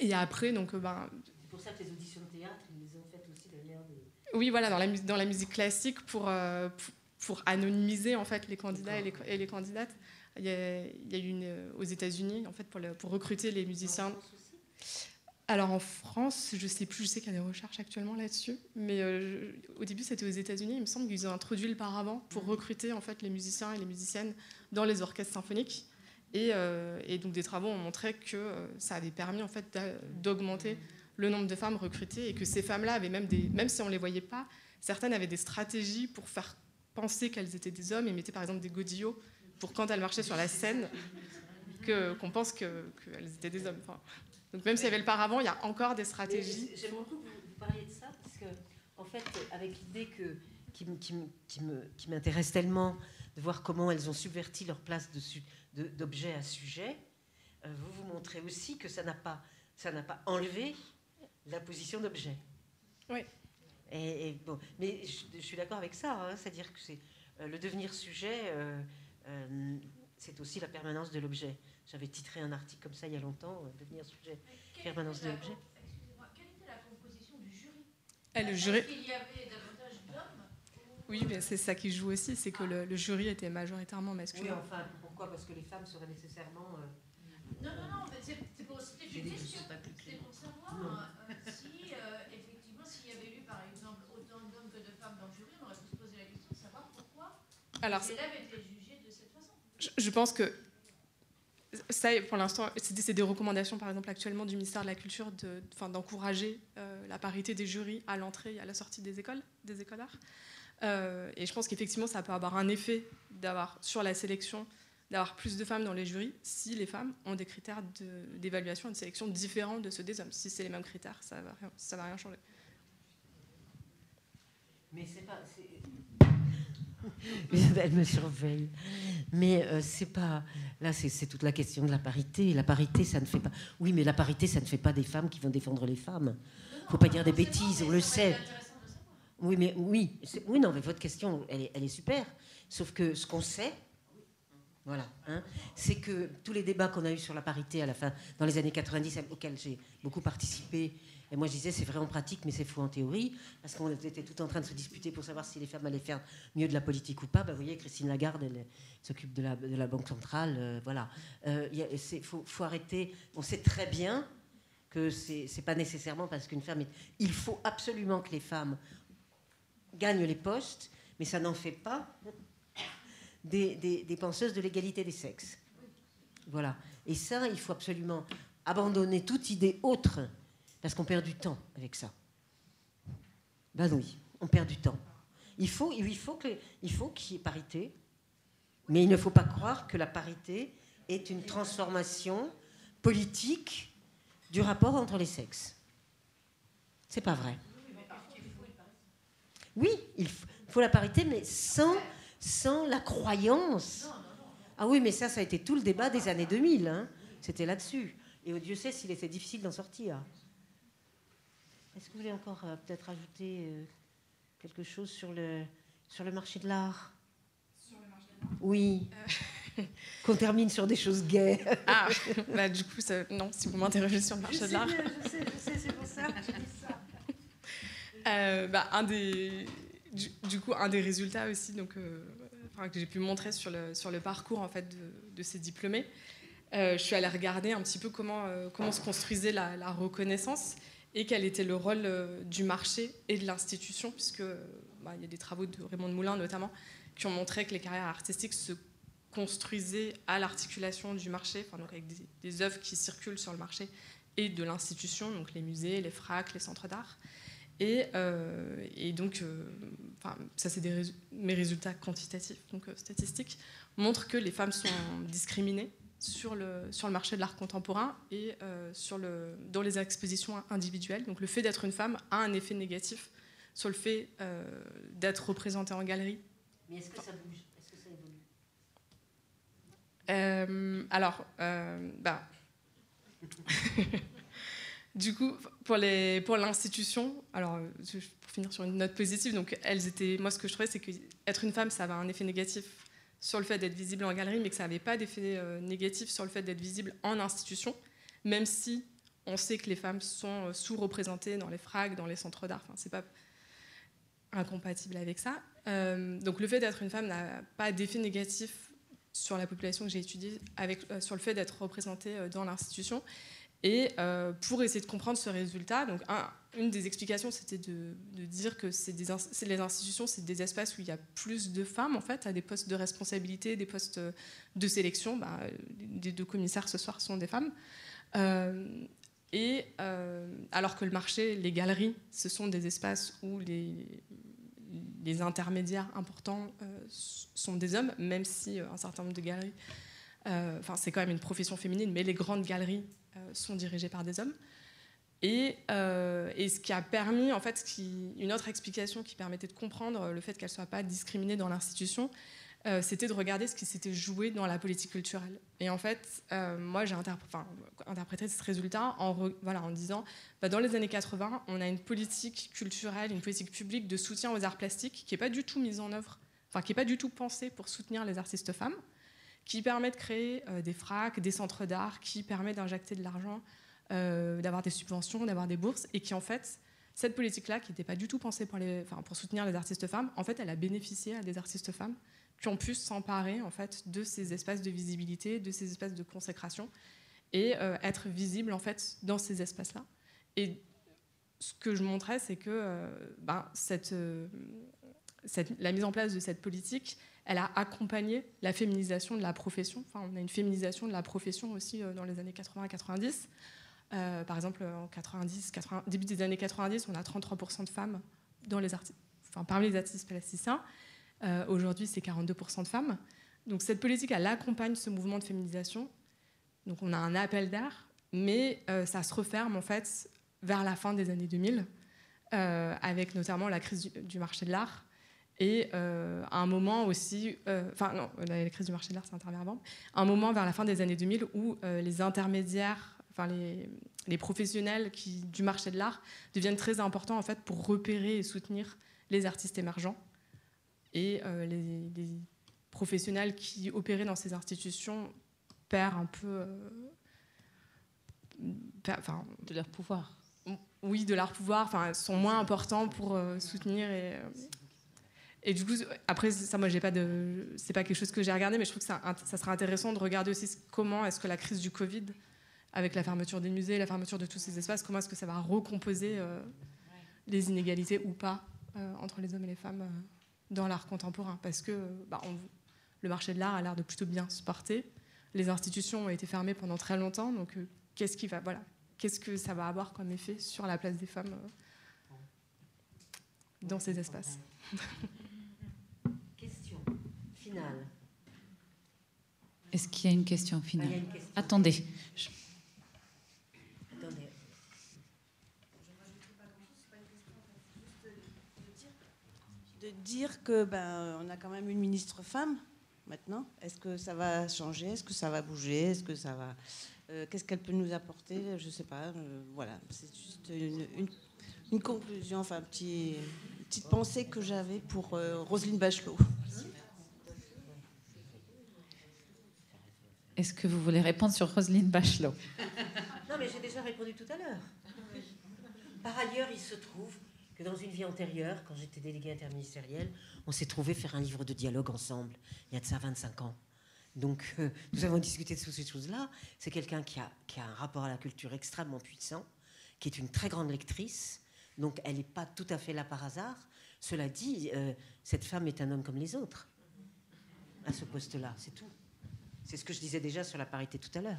Et après, donc... Ben, c'est pour ça que les auditions de théâtre, ils ont fait aussi le lien de... Oui, voilà, dans la, dans la musique classique, pour, euh, pour, pour anonymiser en fait, les candidats et les, et les candidates. Il y a, il y a une, aux États-Unis, en fait, pour, le, pour recruter les musiciens... Alors en France, je sais plus, je sais qu'il y a des recherches actuellement là-dessus, mais euh, je, au début c'était aux États-Unis, il me semble qu'ils ont introduit le paravent pour recruter en fait les musiciens et les musiciennes dans les orchestres symphoniques, et, euh, et donc des travaux ont montré que euh, ça avait permis en fait d'augmenter le nombre de femmes recrutées, et que ces femmes-là avaient même des, même si on les voyait pas, certaines avaient des stratégies pour faire penser qu'elles étaient des hommes, et mettaient par exemple des godillots pour quand elles marchaient sur la scène, que qu'on pense que qu'elles étaient des hommes. Enfin, donc même s'il y avait le paravent, il y a encore des stratégies. J'aime beaucoup que vous parliez de ça, parce que, en fait, avec l'idée que, qui, qui, qui me, qui m'intéresse tellement de voir comment elles ont subverti leur place de, de, d'objet à sujet, euh, vous vous montrez aussi que ça n'a pas, ça n'a pas enlevé la position d'objet. Oui. Et, et bon, mais je, je suis d'accord avec ça, hein, c'est-à-dire que c'est, euh, le devenir sujet, euh, euh, c'est aussi la permanence de l'objet. J'avais titré un article comme ça il y a longtemps, euh, devenir sujet, permanence de l'objet. Excusez-moi, quelle était la composition du jury? Ah, le jury. Est-ce qu'il y avait davantage d'hommes? Oui, mais c'est ça qui joue aussi, c'est que ah. le, le jury était majoritairement masculin. Oui, enfin, pourquoi? Parce que les femmes seraient nécessairement. Euh... Non, non, non, mais c'est, c'est pour c'était une question. C'est pour savoir euh, si, euh, effectivement, s'il y avait eu, par exemple, autant d'hommes que de femmes dans le jury, on aurait pu se poser la question de savoir pourquoi. Alors, les élèves étaient jugés de cette façon. Je, je pense que. Ça, pour l'instant, c'est des recommandations, par exemple, actuellement du ministère de la Culture, de, enfin, d'encourager euh, la parité des jurys à l'entrée et à la sortie des écoles, des écoles d'art. Euh, et je pense qu'effectivement, ça peut avoir un effet d'avoir, sur la sélection, d'avoir plus de femmes dans les jurys si les femmes ont des critères de, d'évaluation et de sélection différents de ceux des hommes. Si c'est les mêmes critères, ça va rien, ça va rien changer. Mais c'est pas... C'est... Elle me surveille. Mais euh, c'est pas. Là, c'est, c'est toute la question de la parité. La parité, ça ne fait pas. Oui, mais la parité, ça ne fait pas des femmes qui vont défendre les femmes. Il ne faut pas dire des bêtises, on le sait. Oui, mais oui. C'est... Oui, non, mais votre question, elle est, elle est super. Sauf que ce qu'on sait, voilà, hein, c'est que tous les débats qu'on a eus sur la parité à la fin, dans les années quatre-vingt-dix, auxquels j'ai beaucoup participé. Et moi, je disais, c'est vrai en pratique, mais c'est faux en théorie, parce qu'on était tout en train de se disputer pour savoir si les femmes allaient faire mieux de la politique ou pas. Ben, vous voyez, Christine Lagarde, elle, elle s'occupe de la, de la Banque centrale. Euh, voilà. Euh, y a, c'est, faut, faut arrêter. On sait très bien que c'est, c'est pas nécessairement parce qu'une femme... Est... Il faut absolument que les femmes gagnent les postes, mais ça n'en fait pas des, des, des penseuses de l'égalité des sexes. Voilà. Et ça, il faut absolument abandonner toute idée autre... Parce qu'on perd du temps avec ça. Ben oui, on perd du temps. Il faut, il faut, que, il faut qu'il y ait parité, mais il ne faut pas croire que la parité est une transformation politique du rapport entre les sexes. C'est pas vrai. Oui, il faut la parité, mais sans, sans la croyance. Ah oui, mais ça, ça a été tout le débat des années deux mille. Hein. C'était là-dessus. Et oh, Dieu sait s'il était difficile d'en sortir. Est-ce que vous voulez encore euh, peut-être ajouter euh, quelque chose sur le, sur le marché de l'art? Sur le marché de l'art? Oui. Euh... Qu'on termine sur des choses gaies. Ah, bah, du coup, ça, non, si vous m'interrogez sur le marché je de sais l'art. Bien, je sais, je sais, c'est pour ça que je dis ça. euh, bah, un des, du, du coup, un des résultats aussi donc, euh, enfin, que j'ai pu montrer sur le, sur le parcours en fait, de, de ces diplômés, euh, je suis allée regarder un petit peu comment, euh, comment se construisait la, la reconnaissance. Et quel était le rôle du marché et de l'institution, puisque bah, il y a des travaux de Raymond de Moulin notamment qui ont montré que les carrières artistiques se construisaient à l'articulation du marché, enfin, donc avec des, des œuvres qui circulent sur le marché et de l'institution, donc les musées, les fracs, les centres d'art. Et, euh, et donc, euh, enfin, ça c'est des résu- mes résultats quantitatifs, donc euh, statistiques, montrent que les femmes sont discriminées sur le, sur le marché de l'art contemporain et euh, sur le, dans les expositions individuelles. Donc le fait d'être une femme a un effet négatif sur le fait euh, d'être représentée en galerie. Mais est-ce que ça bouge? Est-ce que ça évolue? euh, Alors, euh, bah... Du coup, pour les, pour l'institution, alors pour finir sur une note positive, donc elles étaient, moi ce que je trouvais, c'est qu'être une femme, ça avait un effet négatif sur le fait d'être visible en galerie, mais que ça n'avait pas d'effet euh, négatif sur le fait d'être visible en institution, même si on sait que les femmes sont sous-représentées dans les fracs, dans les centres d'art. Enfin, c'est pas incompatible avec ça. Euh, donc le fait d'être une femme n'a pas d'effet négatif sur la population que j'ai étudiée, avec, euh, sur le fait d'être représentée euh, dans l'institution. Et euh, pour essayer de comprendre ce résultat, donc un, une des explications, c'était de, de dire que c'est des, c'est les institutions, c'est des espaces où il y a plus de femmes, en fait, à des postes de responsabilité, des postes de sélection. Bah, les deux commissaires ce soir sont des femmes. Euh, et euh, alors que le marché, les galeries, ce sont des espaces où les, les intermédiaires importants euh, sont des hommes, même si euh, un certain nombre de galeries, euh, enfin, c'est quand même une profession féminine, mais les grandes galeries sont dirigés par des hommes. Et, euh, et ce qui a permis, en fait, qui, une autre explication qui permettait de comprendre le fait qu'elle ne soit pas discriminée dans l'institution, euh, c'était de regarder ce qui s'était joué dans la politique culturelle. Et en fait, euh, moi, j'ai interpr- enfin, interprété ce résultat en, re- voilà, en disant, bah, dans les années quatre-vingts, on a une politique culturelle, une politique publique de soutien aux arts plastiques qui n'est pas du tout mise en œuvre, enfin, qui n'est pas du tout pensée pour soutenir les artistes femmes, qui permet de créer euh, des fracs, des centres d'art, qui permet d'injecter de l'argent, euh, d'avoir des subventions, d'avoir des bourses, et qui, en fait, cette politique-là, qui n'était pas du tout pensée pour, les, enfin, pour soutenir les artistes femmes, en fait, elle a bénéficié à des artistes femmes qui ont pu s'emparer, en fait, de ces espaces de visibilité, de ces espaces de consécration, et euh, être visibles, en fait, dans ces espaces-là. Et ce que je montrais, c'est que euh, ben, cette, euh, cette, la mise en place de cette politique, elle a accompagné la féminisation de la profession. Enfin, on a une féminisation de la profession aussi dans les années quatre-vingts à quatre-vingt-dix. Euh, par exemple, en quatre-vingt-dix, quatre-vingts, début des années quatre-vingt-dix, on a trente-trois pour cent de femmes dans les artistes, enfin, parmi les artistes plasticiens. Euh, aujourd'hui, c'est quarante-deux pour cent de femmes. Donc cette politique, elle accompagne ce mouvement de féminisation. Donc on a un appel d'air, mais euh, ça se referme en fait vers la fin des années deux mille, euh, avec notamment la crise du, du marché de l'art. Et euh, à un moment aussi, euh, enfin non, la crise du marché de l'art, c'est interverbant, un moment vers la fin des années deux mille où euh, les intermédiaires, enfin les, les professionnels qui, du marché de l'art deviennent très importants en fait pour repérer et soutenir les artistes émergents et euh, les, les professionnels qui opéraient dans ces institutions perdent un peu, euh, perdent, enfin, de leur pouvoir. Oui, de leur pouvoir, enfin sont moins importants pour euh, soutenir et euh, Et du coup, après, ça, moi, j'ai pas de, c'est pas quelque chose que j'ai regardé, mais je trouve que ça, ça sera intéressant de regarder aussi comment est-ce que la crise du Covid, avec la fermeture des musées, la fermeture de tous ces espaces, comment est-ce que ça va recomposer euh, les inégalités ou pas euh, entre les hommes et les femmes euh, dans l'art contemporain. Parce que bah, on, le marché de l'art a l'air de plutôt bien se porter. Les institutions ont été fermées pendant très longtemps, donc euh, qu'est-ce qui va, voilà, qu'est-ce que ça va avoir comme effet sur la place des femmes euh, dans ces espaces. Est-ce qu'il y a une question finale? Ah, il y a une question. Attendez. Je... Attendez. De dire que ben on a quand même une ministre femme maintenant. Est-ce que ça va changer? Est-ce que ça va bouger? Est-ce que ça va euh, Qu'est-ce qu'elle peut nous apporter? Je sais pas. Euh, voilà. C'est juste une, une, une conclusion, enfin un petit, une petite pensée que j'avais pour euh, Roselyne Bachelot. Est-ce que vous voulez répondre sur Roselyne Bachelot? Non, mais j'ai déjà répondu tout à l'heure. Par ailleurs, il se trouve que dans une vie antérieure, quand j'étais déléguée interministérielle, on s'est trouvé faire un livre de dialogue ensemble, il y a de ça vingt-cinq ans. Donc, euh, nous avons discuté de toutes ces choses-là. C'est quelqu'un qui a, qui a un rapport à la culture extrêmement puissant, qui est une très grande lectrice, donc elle n'est pas tout à fait là par hasard. Cela dit, euh, cette femme est un homme comme les autres, à ce poste-là, c'est tout. C'est ce que je disais déjà sur la parité tout à l'heure.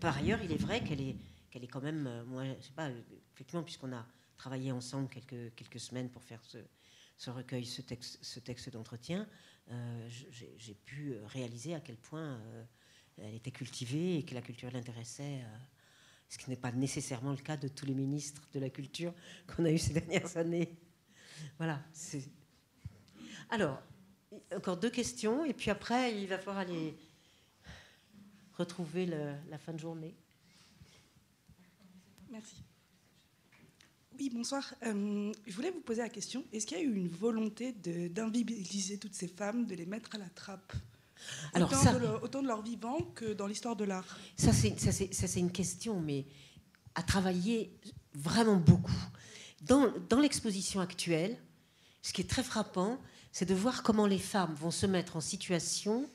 Par ailleurs, il est vrai qu'elle est, qu'elle est quand même... Euh, moi, je sais pas, euh, effectivement, puisqu'on a travaillé ensemble quelques, quelques semaines pour faire ce, ce recueil, ce texte, ce texte d'entretien, euh, j'ai, j'ai pu réaliser à quel point euh, elle était cultivée et que la culture l'intéressait, euh, ce qui n'est pas nécessairement le cas de tous les ministres de la culture qu'on a eu ces dernières années. Voilà. C'est... Alors, encore deux questions, et puis après, il va falloir aller... retrouver le, la fin de journée. Merci. Oui, bonsoir. Euh, je voulais vous poser la question. Est-ce qu'il y a eu une volonté d'invisibiliser toutes ces femmes, de les mettre à la trappe ? Alors, autant, ça, de leur, autant de leur vivant que dans l'histoire de l'art. Ça, c'est une question, mais à travailler vraiment beaucoup. Dans, dans l'exposition actuelle, ce qui est très frappant, c'est de voir comment les femmes vont se mettre en situation...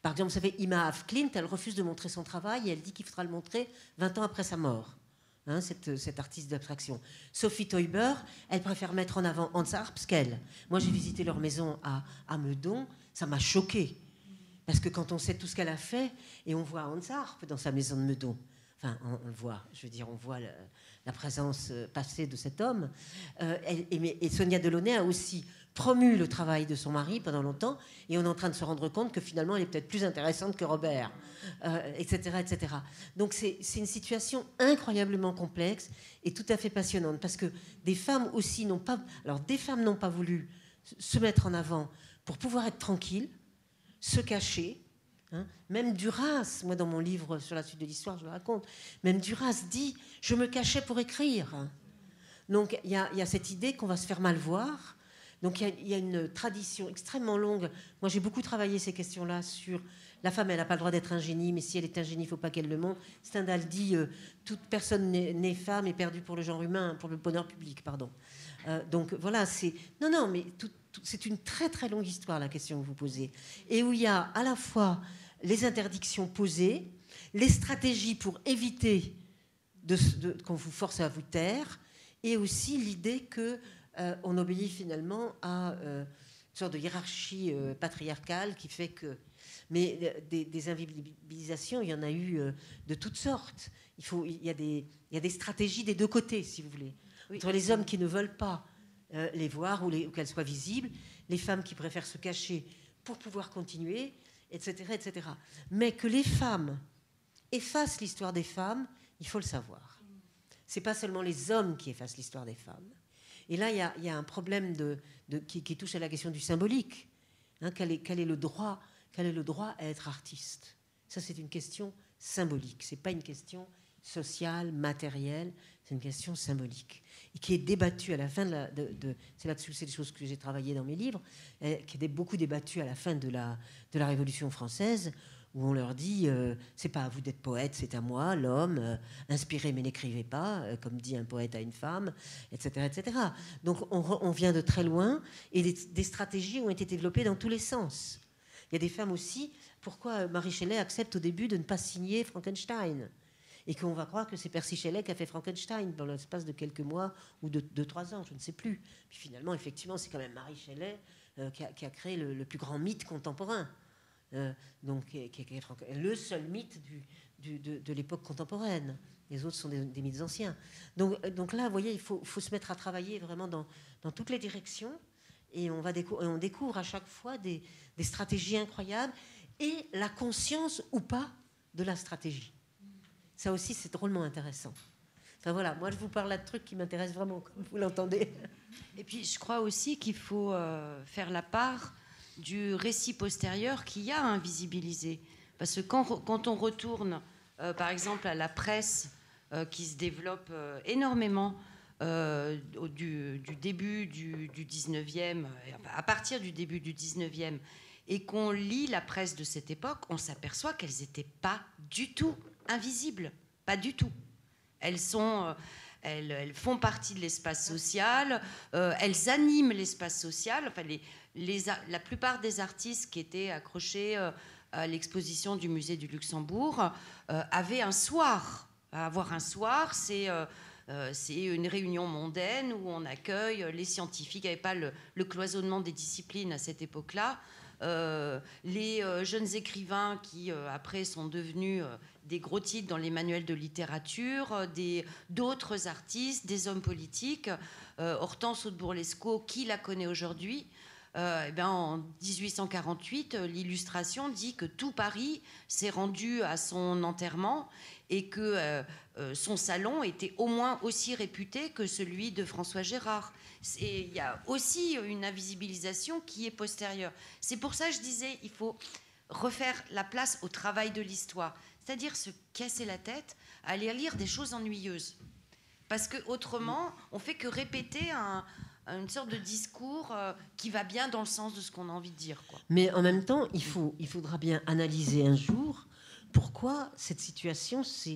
Par exemple, vous savez, Hilma af Klint, elle refuse de montrer son travail et elle dit qu'il faudra le montrer vingt ans après sa mort. Hein, cette, cette artiste d'abstraction. Sophie Taeuber, elle préfère mettre en avant Hans Arp qu'elle. Moi, j'ai visité leur maison à, à Meudon, ça m'a choquée. Parce que quand on sait tout ce qu'elle a fait, et on voit Hans Arp dans sa maison de Meudon, enfin, on, on le voit, je veux dire, on voit le, la présence passée de cet homme. Euh, elle, et, et Sonia Delaunay a aussi promu le travail de son mari pendant longtemps, et on est en train de se rendre compte que finalement, elle est peut-être plus intéressante que Robert, euh, et cetera, et cetera. Donc, c'est une situation incroyablement complexe et tout à fait passionnante, parce que des femmes aussi n'ont pas... Alors, des femmes n'ont pas voulu se mettre en avant pour pouvoir être tranquilles, se cacher, hein. Même Duras, moi dans mon livre sur la suite de l'histoire, je le raconte, même Duras dit « je me cachais pour écrire ». Donc il y, y a cette idée qu'on va se faire mal voir, donc il y, y a une tradition extrêmement longue. Moi j'ai beaucoup travaillé ces questions-là sur la femme, elle n'a pas le droit d'être un génie, mais si elle est un génie, il ne faut pas qu'elle le montre. Stendhal dit euh, « toute personne née, née femme est perdue pour le genre humain, pour le bonheur public ». Pardon. Euh, donc voilà, c'est... Non, non, mais tout... C'est une très très longue histoire, la question que vous posez, et où il y a à la fois les interdictions posées, les stratégies pour éviter de, de, qu'on vous force à vous taire, et aussi l'idée qu'on euh, obéit finalement à euh, une sorte de hiérarchie euh, patriarcale qui fait que... Mais euh, des, des invisibilisations, il y en a eu euh, de toutes sortes. Il, faut, il, y a des, il y a des stratégies des deux côtés, si vous voulez, oui. Entre les hommes qui ne veulent pas les voir ou, ou qu'elles soient visibles, les femmes qui préfèrent se cacher pour pouvoir continuer, et cetera, et cetera. Mais que les femmes effacent l'histoire des femmes, il faut le savoir. C'est pas seulement les hommes qui effacent l'histoire des femmes. Et là, il y, y a un problème de, de, qui, qui touche à la question du symbolique. Hein, quel est, quel est le droit, quel est le droit à être artiste? Ça, c'est une question symbolique. C'est pas une question sociale, matérielle, c'est une question symbolique. Et qui est débattue à la fin de la... De, de, c'est là-dessus, c'est des choses que j'ai travaillées dans mes livres, eh, qui est beaucoup débattue à la fin de la, de la Révolution française, où on leur dit, euh, c'est pas à vous d'être poète, c'est à moi, l'homme, euh, inspirez mais n'écrivez pas, euh, comme dit un poète à une femme, et cetera, et cetera. Donc on, re, on vient de très loin, et des, des stratégies ont été développées dans tous les sens. Il y a des femmes aussi, pourquoi Marie Shelley accepte au début de ne pas signer Frankenstein ? Et qu'on va croire que c'est Percy Shelley qui a fait Frankenstein dans l'espace de quelques mois ou de, de trois ans, je ne sais plus. Puis finalement, effectivement, c'est quand même Marie Shelley euh, qui, a, qui a créé le, le plus grand mythe contemporain. Euh, donc, qui a, qui a, le seul mythe du, du, de, de l'époque contemporaine. Les autres sont des, des mythes anciens. Donc, donc là, vous voyez, il faut, faut se mettre à travailler vraiment dans, dans toutes les directions. Et on, va décou et on découvre à chaque fois des, des stratégies incroyables et la conscience ou pas de la stratégie. Ça aussi, c'est drôlement intéressant. Enfin voilà, moi je vous parle là de trucs qui m'intéressent vraiment, comme vous l'entendez. Et puis je crois aussi qu'il faut euh, faire la part du récit postérieur qu'il y a à invisibiliser. Parce que quand, quand on retourne, euh, par exemple, à la presse euh, qui se développe euh, énormément euh, du, du début du, du dix-neuvième, à partir du début du dix-neuvième, et qu'on lit la presse de cette époque, on s'aperçoit qu'elles n'étaient pas du tout invisibles, pas du tout. Elles sont, elles, elles font partie de l'espace social, euh, elles animent l'espace social. Enfin, les, les, la plupart des artistes qui étaient accrochés euh, à l'exposition du musée du Luxembourg euh, avaient un soir. Avoir un soir, c'est euh, euh, une réunion mondaine où on accueille les scientifiques. Il n'y avait pas le, le cloisonnement des disciplines à cette époque-là. Euh, les euh, jeunes écrivains qui, euh, après, sont devenus euh, des gros titres dans les manuels de littérature, euh, d'autres artistes, des hommes politiques. Euh, Hortense Haute-Bourlesco, qui la connaît aujourd'hui, euh, eh ben, en mille huit cent quarante-huit, euh, l'illustration dit que tout Paris s'est rendu à son enterrement et que euh, euh, son salon était au moins aussi réputé que celui de François Gérard. Il y a aussi une invisibilisation qui est postérieure. C'est pour ça que je disais, il faut refaire la place au travail de l'histoire, c'est-à-dire se casser la tête, aller lire des choses ennuyeuses. parce qu'autrement, on ne fait que répéter un, une sorte de discours euh, qui va bien dans le sens de ce qu'on a envie de dire, quoi. Mais en même temps, il, faut, il faudra bien analyser un jour pourquoi cette situation s'est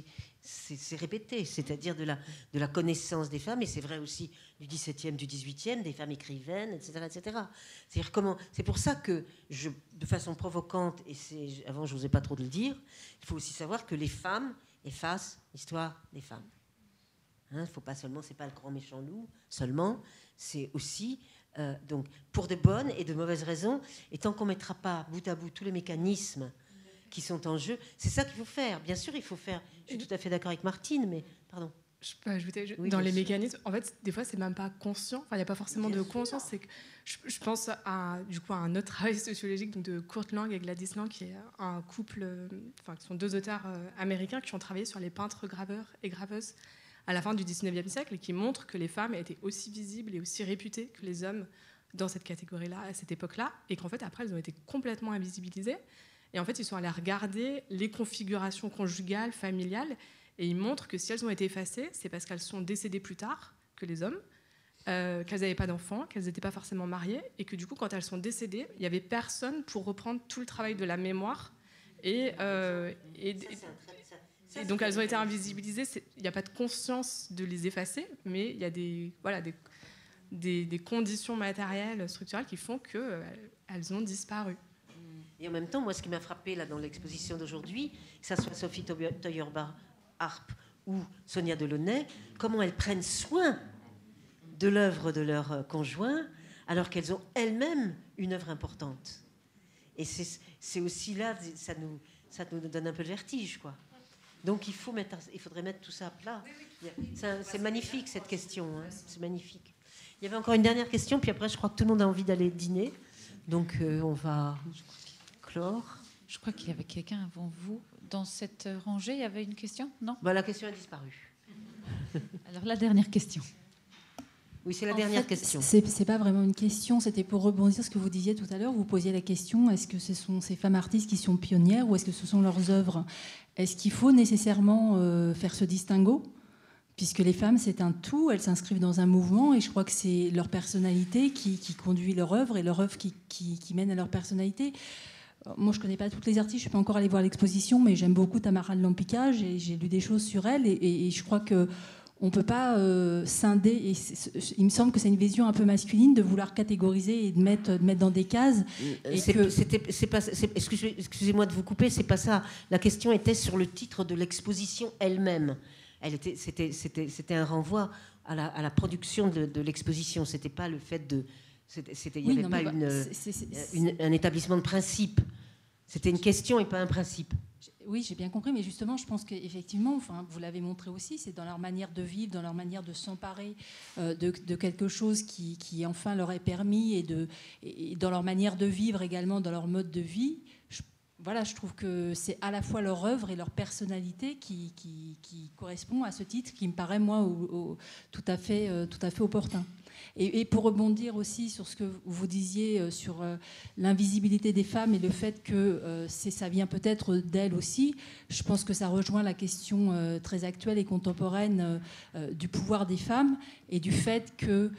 répétée, c'est-à-dire de la, de la connaissance des femmes, et c'est vrai aussi du dix-septième, du dix-huitième, des femmes écrivaines, et cetera, et cetera. C'est-à-dire comment, c'est pour ça que, je, de façon provocante, et avant je n'osais pas trop de le dire, il faut aussi savoir que les femmes effacent l'histoire des femmes. Il hein, ne faut pas seulement, c'est pas le grand méchant loup, seulement, c'est aussi, euh, donc, pour de bonnes et de mauvaises raisons, et tant qu'on ne mettra pas bout à bout tous les mécanismes qui sont en jeu, c'est ça qu'il faut faire. Bien sûr, il faut faire. Je suis tout à fait d'accord avec Martine, mais pardon. Je peux ajouter, je, oui, dans les sûr. mécanismes, en fait, des fois, c'est même pas conscient. Enfin, il n'y a pas forcément bien de conscience. C'est que je, je pense à, du coup, à un autre travail sociologique donc de Kurt Lang et Gladys Lang, qui est un couple, euh, enfin, qui sont deux auteurs euh, américains qui ont travaillé sur les peintres graveurs et graveuses à la fin du dix-neuvième siècle et qui montrent que les femmes étaient aussi visibles et aussi réputées que les hommes dans cette catégorie-là, à cette époque-là, et qu'en fait, après, elles ont été complètement invisibilisées. Et en fait, ils sont allés regarder les configurations conjugales, familiales, et ils montrent que si elles ont été effacées, c'est parce qu'elles sont décédées plus tard que les hommes, euh, qu'elles n'avaient pas d'enfants, qu'elles n'étaient pas forcément mariées, et que du coup, quand elles sont décédées, il n'y avait personne pour reprendre tout le travail de la mémoire. Et, euh, et, et, et donc, elles ont été invisibilisées. Il n'y a pas de conscience de les effacer, mais il y a des, voilà, des, des, des conditions matérielles, structurelles, qui font qu'elles ont disparu. Et en même temps, moi, ce qui m'a frappé là, dans l'exposition d'aujourd'hui, que ce soit Sophie Taeuber-Arp ou Sonia Delaunay, comment elles prennent soin de l'œuvre de leur conjoint, alors qu'elles ont elles-mêmes une œuvre importante. Et c'est aussi là, ça nous, ça nous donne un peu le vertige, quoi. Donc il, faut mettre, il faudrait mettre tout ça à plat. C'est magnifique, cette question, hein. C'est magnifique. Il y avait encore une dernière question, puis après, je crois que tout le monde a envie d'aller dîner. Donc euh, on va... Je crois qu'il y avait quelqu'un avant vous. Dans cette rangée, il y avait une question, non ? Bah, la question a disparu. Alors, la dernière question. Oui, c'est la en dernière fait, question. Ce n'est pas vraiment une question, c'était pour rebondir sur ce que vous disiez tout à l'heure. Vous posiez la question, est-ce que ce sont ces femmes artistes qui sont pionnières ou est-ce que ce sont leurs œuvres ? Est-ce qu'il faut nécessairement euh, faire ce distinguo ? Puisque les femmes, c'est un tout, elles s'inscrivent dans un mouvement, et je crois que c'est leur personnalité qui, qui conduit leur œuvre et leur œuvre qui, qui, qui mène à leur personnalité. Moi, je ne connais pas toutes les artistes, je ne suis pas encore allée voir l'exposition, mais j'aime beaucoup Tamara de Lempicka, j'ai lu des choses sur elle, et, et, et je crois qu'on ne peut pas euh, scinder, et il me semble que c'est une vision un peu masculine de vouloir catégoriser et de mettre, de mettre dans des cases. Excusez-moi excusez de vous couper, c'est pas ça. La question était sur le titre de l'exposition elle-même. Elle était, c'était, c'était, c'était un renvoi à la, à la production de, de l'exposition, ce n'était pas le fait de... Il n'y avait pas un établissement de principe. C'était une question et pas un principe. Oui, j'ai bien compris, mais justement, je pense qu'effectivement, enfin, vous l'avez montré aussi, c'est dans leur manière de vivre, dans leur manière de s'emparer euh, de, de quelque chose qui, qui, enfin, leur est permis, et, de, et dans leur manière de vivre également, dans leur mode de vie. Je, voilà, je trouve que c'est à la fois leur œuvre et leur personnalité qui, qui, qui correspond à ce titre qui me paraît, moi, au, au, tout, à fait, euh, tout à fait opportun. Et pour rebondir aussi sur ce que vous disiez sur l'invisibilité des femmes et le fait que ça vient peut-être d'elles aussi, je pense que ça rejoint la question très actuelle et contemporaine du pouvoir des femmes et du fait que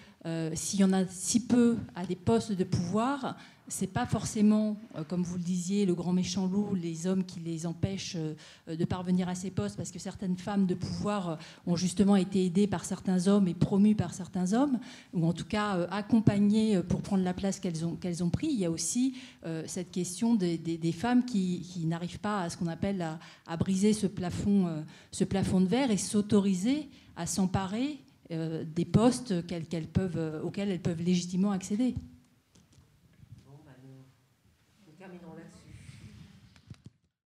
s'il y en a si peu à des postes de pouvoir, c'est pas forcément, comme vous le disiez, le grand méchant loup, les hommes qui les empêchent de parvenir à ces postes, parce que certaines femmes de pouvoir ont justement été aidées par certains hommes et promues par certains hommes, ou en tout cas accompagnées pour prendre la place qu'elles ont, qu'elles ont pris. Il y a aussi euh, cette question des, des, des femmes qui, qui n'arrivent pas à ce qu'on appelle à, à briser ce plafond, euh, ce plafond de verre et s'autoriser à s'emparer euh, des postes qu'elles, qu'elles peuvent, euh, auxquels elles peuvent légitimement accéder.